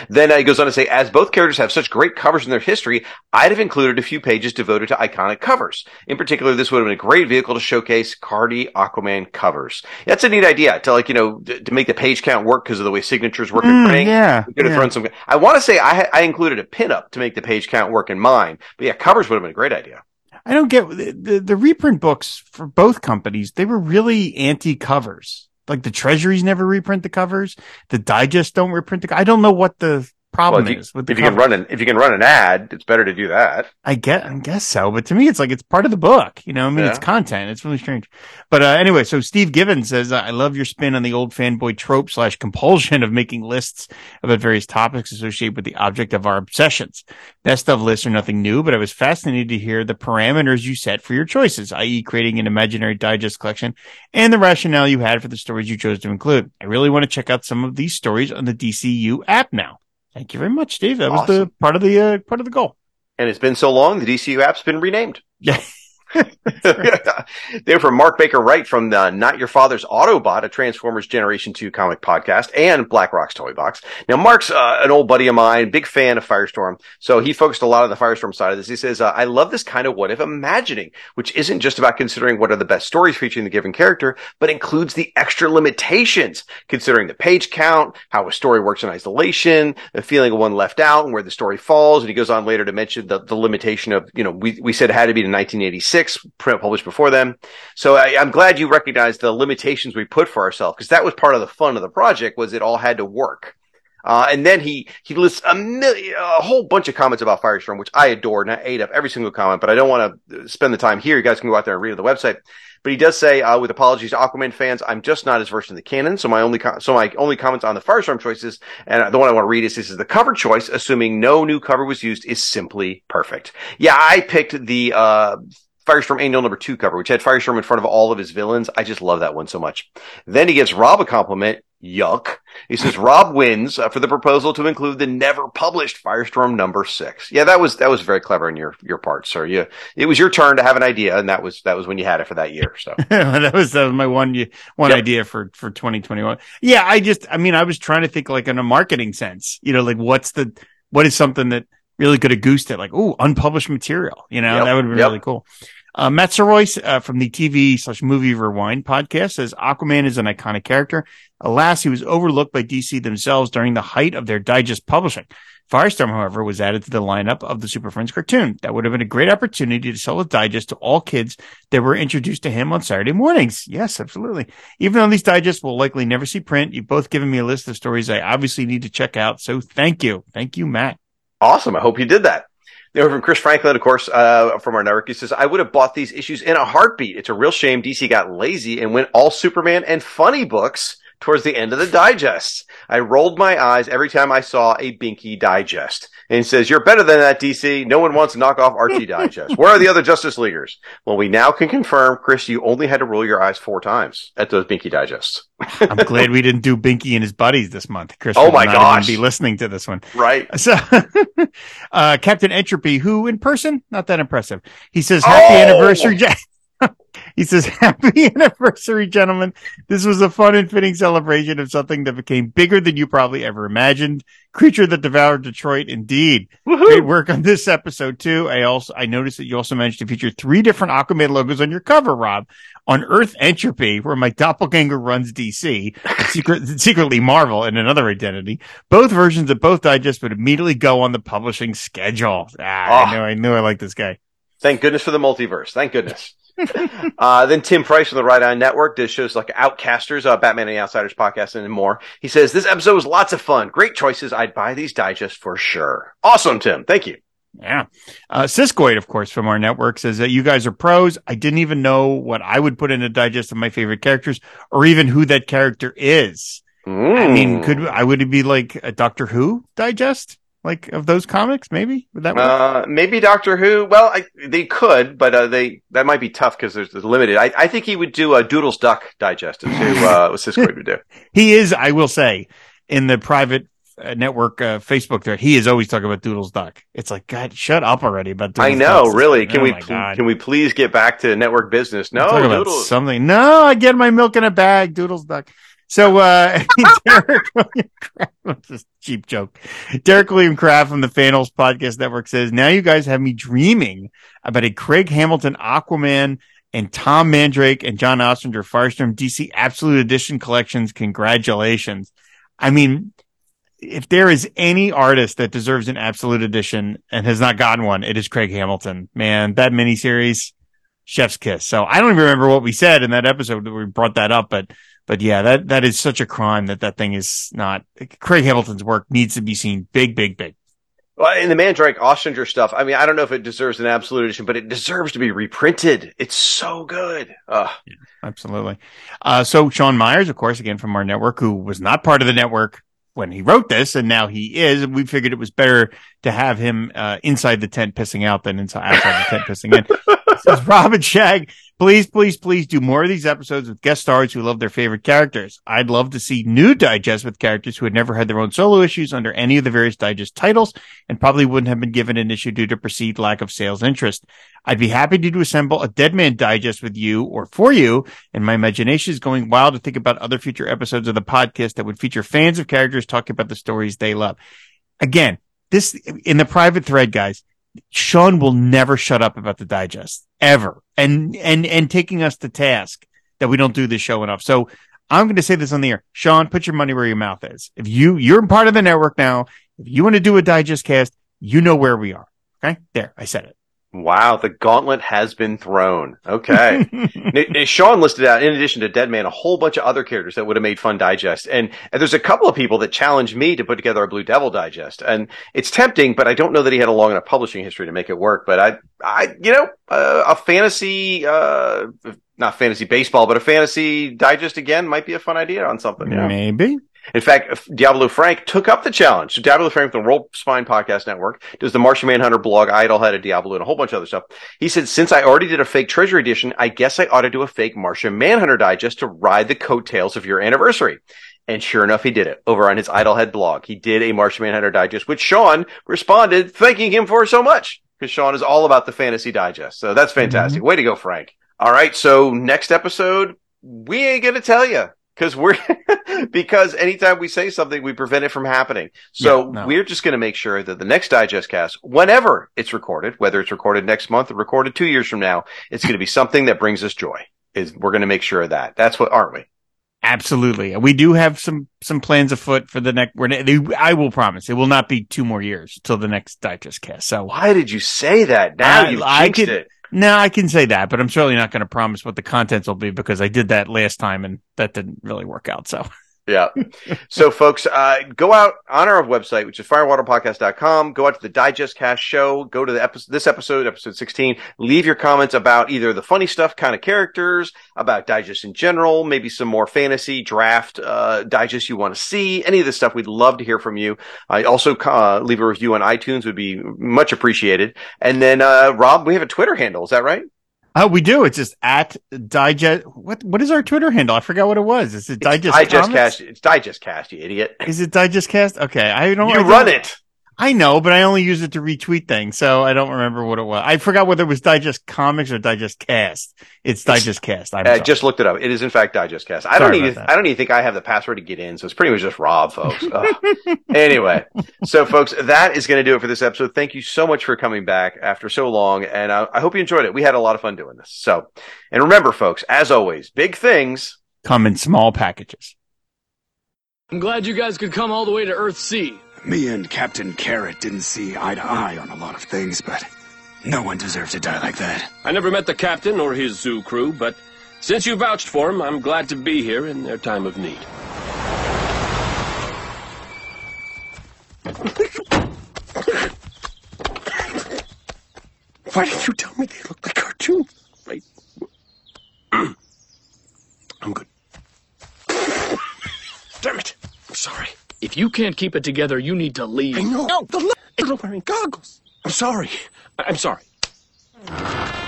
Then uh, he goes on to say, as both characters have such great covers in their history, I'd have included a few pages devoted to iconic covers. In particular, this would have been a great vehicle to showcase Cardi Aquaman covers. That's a neat idea, to like, you know, d- to make the page count work because of the way signatures work in mm, printing. Yeah. We could have yeah. thrown some, I want to say I, I included a pinup to make the page count work in mine, but yeah, covers would have been a great idea. I don't get the, the the reprint books for both companies. They were really anti-covers. Like the Treasuries never reprint the covers. The Digest don't reprint the. I don't know what the problem well, you, is with the. If covers. you can run an if you can run an ad, it's better to do that. I guess I guess so. But to me, it's like it's part of the book. You know, I mean, yeah. It's content. It's really strange. But uh, anyway, so Steve Givens says, I love your spin on the old fanboy trope slash compulsion of making lists about various topics associated with the object of our obsessions. Best of lists are nothing new, but I was fascinated to hear the parameters you set for your choices, that is creating an imaginary digest collection, and the rationale you had for the stories you chose to include. I really want to check out some of these stories on the D C U app now. Thank you very much, Steve. That awesome. was the part of the uh, part of the goal. And it's been so long, the D C U app's been renamed. Yeah. They're from Mark Baker Wright from the Not Your Father's Autobot, a Transformers Generation two comic podcast, and Black Rock's Toy Box. Now, Mark's uh, an old buddy of mine, big fan of Firestorm, so he focused a lot on the Firestorm side of this. He says, uh, I love this kind of what-if imagining, which isn't just about considering what are the best stories featuring the given character, but includes the extra limitations, considering the page count, how a story works in isolation, the feeling of one left out, and where the story falls. And he goes on later to mention the, the limitation of, you know, we, we said it had to be in nineteen eighty-six. Print published before them. So I, I'm glad you recognized the limitations we put for ourselves, because that was part of the fun of the project, was it all had to work. Uh, and then he, he lists a, million, a whole bunch of comments about Firestorm, which I adored, and I ate up every single comment, but I don't want to spend the time here. You guys can go out there and read it on the website. But he does say, uh, with apologies to Aquaman fans, I'm just not as versed in the canon, so my only com- so my only comments on the Firestorm choices, and the one I want to read is, this is the cover choice, assuming no new cover was used, is simply perfect. Yeah, I picked the... Uh, Firestorm Angel number two cover, which had Firestorm in front of all of his villains. I just love that one so much. Then he gives Rob a compliment. Yuck. He says, Rob wins uh, for the proposal to include the never published Firestorm number six. Yeah, that was, that was very clever on your, your part, sir. You, it was your turn to have an idea. And that was, that was when you had it for that year. So that was, that was my one, one yep. idea for, for twenty twenty-one. Yeah. I just, I mean, I was trying to think like in a marketing sense, you know, like what's the, what is something that really could have goosed it? Like, ooh, unpublished material, you know, yep. that would have been yep. really cool. Uh, Matt Sarois, uh, from the T V slash movie rewind podcast says Aquaman is an iconic character. Alas, he was overlooked by D C themselves during the height of their digest publishing. Firestorm, however, was added to the lineup of the Super Friends cartoon. That would have been a great opportunity to sell a digest to all kids that were introduced to him on Saturday mornings. Yes, absolutely. Even though these digests will likely never see print, you've both given me a list of stories I obviously need to check out. So thank you. Thank you, Matt. Awesome. I hope you did that. They were from Chris Franklin, of course, uh, from our network. He says, I would have bought these issues in a heartbeat. It's a real shame D C got lazy and went all Superman and funny books towards the end of the digest. I rolled my eyes every time I saw a Binky digest. And he says, you're better than that, D C. No one wants to knock off Archie digest. Where are the other Justice Leaguers? Well, we now can confirm, Chris, you only had to roll your eyes four times at those Binky digests. I'm glad we didn't do Binky and his buddies this month. Chris oh my gosh. Be listening to this one. Right. So, uh, Captain Entropy, who in person, not that impressive. He says, happy oh! anniversary, Jack. He says, happy anniversary, gentlemen. This was a fun and fitting celebration of something that became bigger than you probably ever imagined. Creature that devoured Detroit, indeed. Woo-hoo! Great work on this episode, too. I also I noticed that you also managed to feature three different Aquaman logos on your cover, Rob. On Earth Entropy, where my doppelganger runs D C, secret, secretly Marvel in another identity. Both versions of both digests would immediately go on the publishing schedule. Ah, oh. I, knew, I knew I liked this guy. Thank goodness for the multiverse. Thank goodness. uh, then Tim Price on the Right Eye Network does shows like Outcasters, uh, Batman and the Outsiders podcast, and more. He says, this episode was lots of fun. Great choices. I'd buy these digests for sure. Awesome, Tim. Thank you. Yeah. Uh, Siskoid, of course, from our network says that you guys are pros. I didn't even know what I would put in a digest of my favorite characters or even who that character is. Mm. I mean, could I would it be like a Doctor Who digest? Like, of those comics, maybe? Would that work? Uh, maybe Doctor Who. Well, I, they could, but uh, they that might be tough because there's, there's limited. I, I think he would do a Doodles Duck digest is who, uh, what Siskoid would do. He is, I will say, in the private uh, network uh, Facebook thread, he is always talking about Doodles Duck. It's like, God, shut up already about Doodles Duck. I know, Duck really. Can, oh we pl- can we please get back to network business? No, talk about Doodles. Something. No, I get my milk in a bag, Doodles Duck. So, uh, Derek William Kraft, that's a cheap joke. Derek William Kraft from the Fanholes Podcast Network says, now you guys have me dreaming about a Craig Hamilton Aquaman and Tom Mandrake and John Ostrander Firestorm D C Absolute Edition collections. Congratulations. I mean, if there is any artist that deserves an Absolute Edition and has not gotten one, it is Craig Hamilton. Man, that miniseries, chef's kiss. So I don't even remember what we said in that episode that we brought that up, but But yeah, that, that is such a crime that that thing is not. Craig Hamilton's work needs to be seen big, big, big. Well, and the Mandrake Ostrander stuff, I mean, I don't know if it deserves an Absolute Edition, but it deserves to be reprinted. It's so good. Ugh. Yeah, absolutely. Uh, so Sean Myers, of course, again, from our network, who was not part of the network when he wrote this, and now he is. We figured it was better to have him uh, inside the tent pissing out than inside outside the tent pissing in. Says Robin Shag, please, please, please do more of these episodes with guest stars who love their favorite characters. I'd love to see new digests with characters who had never had their own solo issues under any of the various digest titles and probably wouldn't have been given an issue due to perceived lack of sales interest. I'd be happy to assemble a Deadman digest with you or for you, and my imagination is going wild to think about other future episodes of the podcast that would feature fans of characters talking about the stories they love. Again, this in the private thread, guys. Sean will never shut up about the digest ever, and and and taking us to task that we don't do this show enough. So I'm going to say this on the air, Sean. Put your money where your mouth is. If you you're part of the network now, if you want to do a digest cast, you know where we are. Okay, there, I said it. Wow, the gauntlet has been thrown. Okay. Now, Sean listed out, in addition to Deadman, a whole bunch of other characters that would have made fun digests. And, and there's a couple of people that challenged me to put together a Blue Devil digest. And it's tempting, but I don't know that he had a long enough publishing history to make it work. But I, I, you know, uh, a fantasy, uh, not fantasy baseball, but a fantasy digest again might be a fun idea on something. Yeah. Maybe. In fact, Diablo Frank took up the challenge. So Diablo Frank from the Roll Spine Podcast Network does the Martian Manhunter blog, Idlehead of Diablo, and a whole bunch of other stuff. He said, since I already did a fake Treasury Edition, I guess I ought to do a fake Martian Manhunter digest to ride the coattails of your anniversary. And sure enough, he did it over on his Idlehead blog. He did a Martian Manhunter digest, which Sean responded thanking him for so much. Because Sean is all about the fantasy digest. So that's fantastic. Mm-hmm. Way to go, Frank. All right, so next episode, we ain't going to tell you. Because we're because anytime we say something, we prevent it from happening. So yeah, no. We're just going to make sure that the next digest cast, whenever it's recorded, whether it's recorded next month or recorded two years from now, it's going to be something that brings us joy. Is we're going to make sure of that. That's what, aren't we? Absolutely. We do have some some plans afoot for the next. We're, they, I will promise it will not be two more years till the next digest cast. So why did you say that? Now I, you've I jinxed it. No, I can say that, but I'm certainly not going to promise what the contents will be because I did that last time and that didn't really work out. So, yeah. So, folks, uh, go out on our website, which is fire water podcast dot com. Go out to the Digest Cast show. Go to the episode, this episode, episode sixteen. Leave your comments about either the funny stuff kind of characters, about digest in general, maybe some more fantasy draft uh, digest you want to see, any of this stuff. We'd love to hear from you. I also uh, leave a review on iTunes would be much appreciated. And then, uh, Rob, we have a Twitter handle. Is that right? Oh, we do. It's just at digest. What what is our Twitter handle? I forgot what it was. Is it digest? It's digest cast. It's digest cast. You idiot. Is it digest cast? Okay, I don't. You I run don't, it. I know, but I only use it to retweet things, so I don't remember what it was. I forgot whether it was Digest Comics or Digest Cast. It's Digest Cast. I'm I just looked it up. It is in fact Digest Cast. I sorry don't even. I don't even think I have the password to get in, so it's pretty much just Rob, folks. Anyway, so folks, that is going to do it for this episode. Thank you so much for coming back after so long, and I, I hope you enjoyed it. We had a lot of fun doing this. So, and remember, folks, as always, big things come in small packages. I'm glad you guys could come all the way to Earthsea. Me and Captain Carrot didn't see eye to eye on a lot of things, but no one deserved to die like that. I never met the captain or his zoo crew, but since you vouched for him, I'm glad to be here in their time of need. Why did you tell me they looked like cartoons? Like... I'm good. Damn it. I'm sorry. If you can't keep it together, you need to leave. I know. No, the little wearing goggles. I'm sorry. I'm sorry. I'm,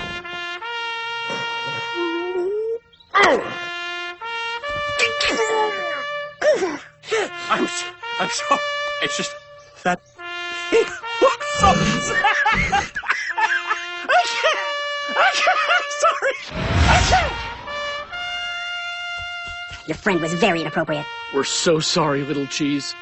I'm sorry. It's just that it looks so sad. I can't. I can't. I'm sorry. I can't. Your friend was very inappropriate. We're so sorry, Little Cheese.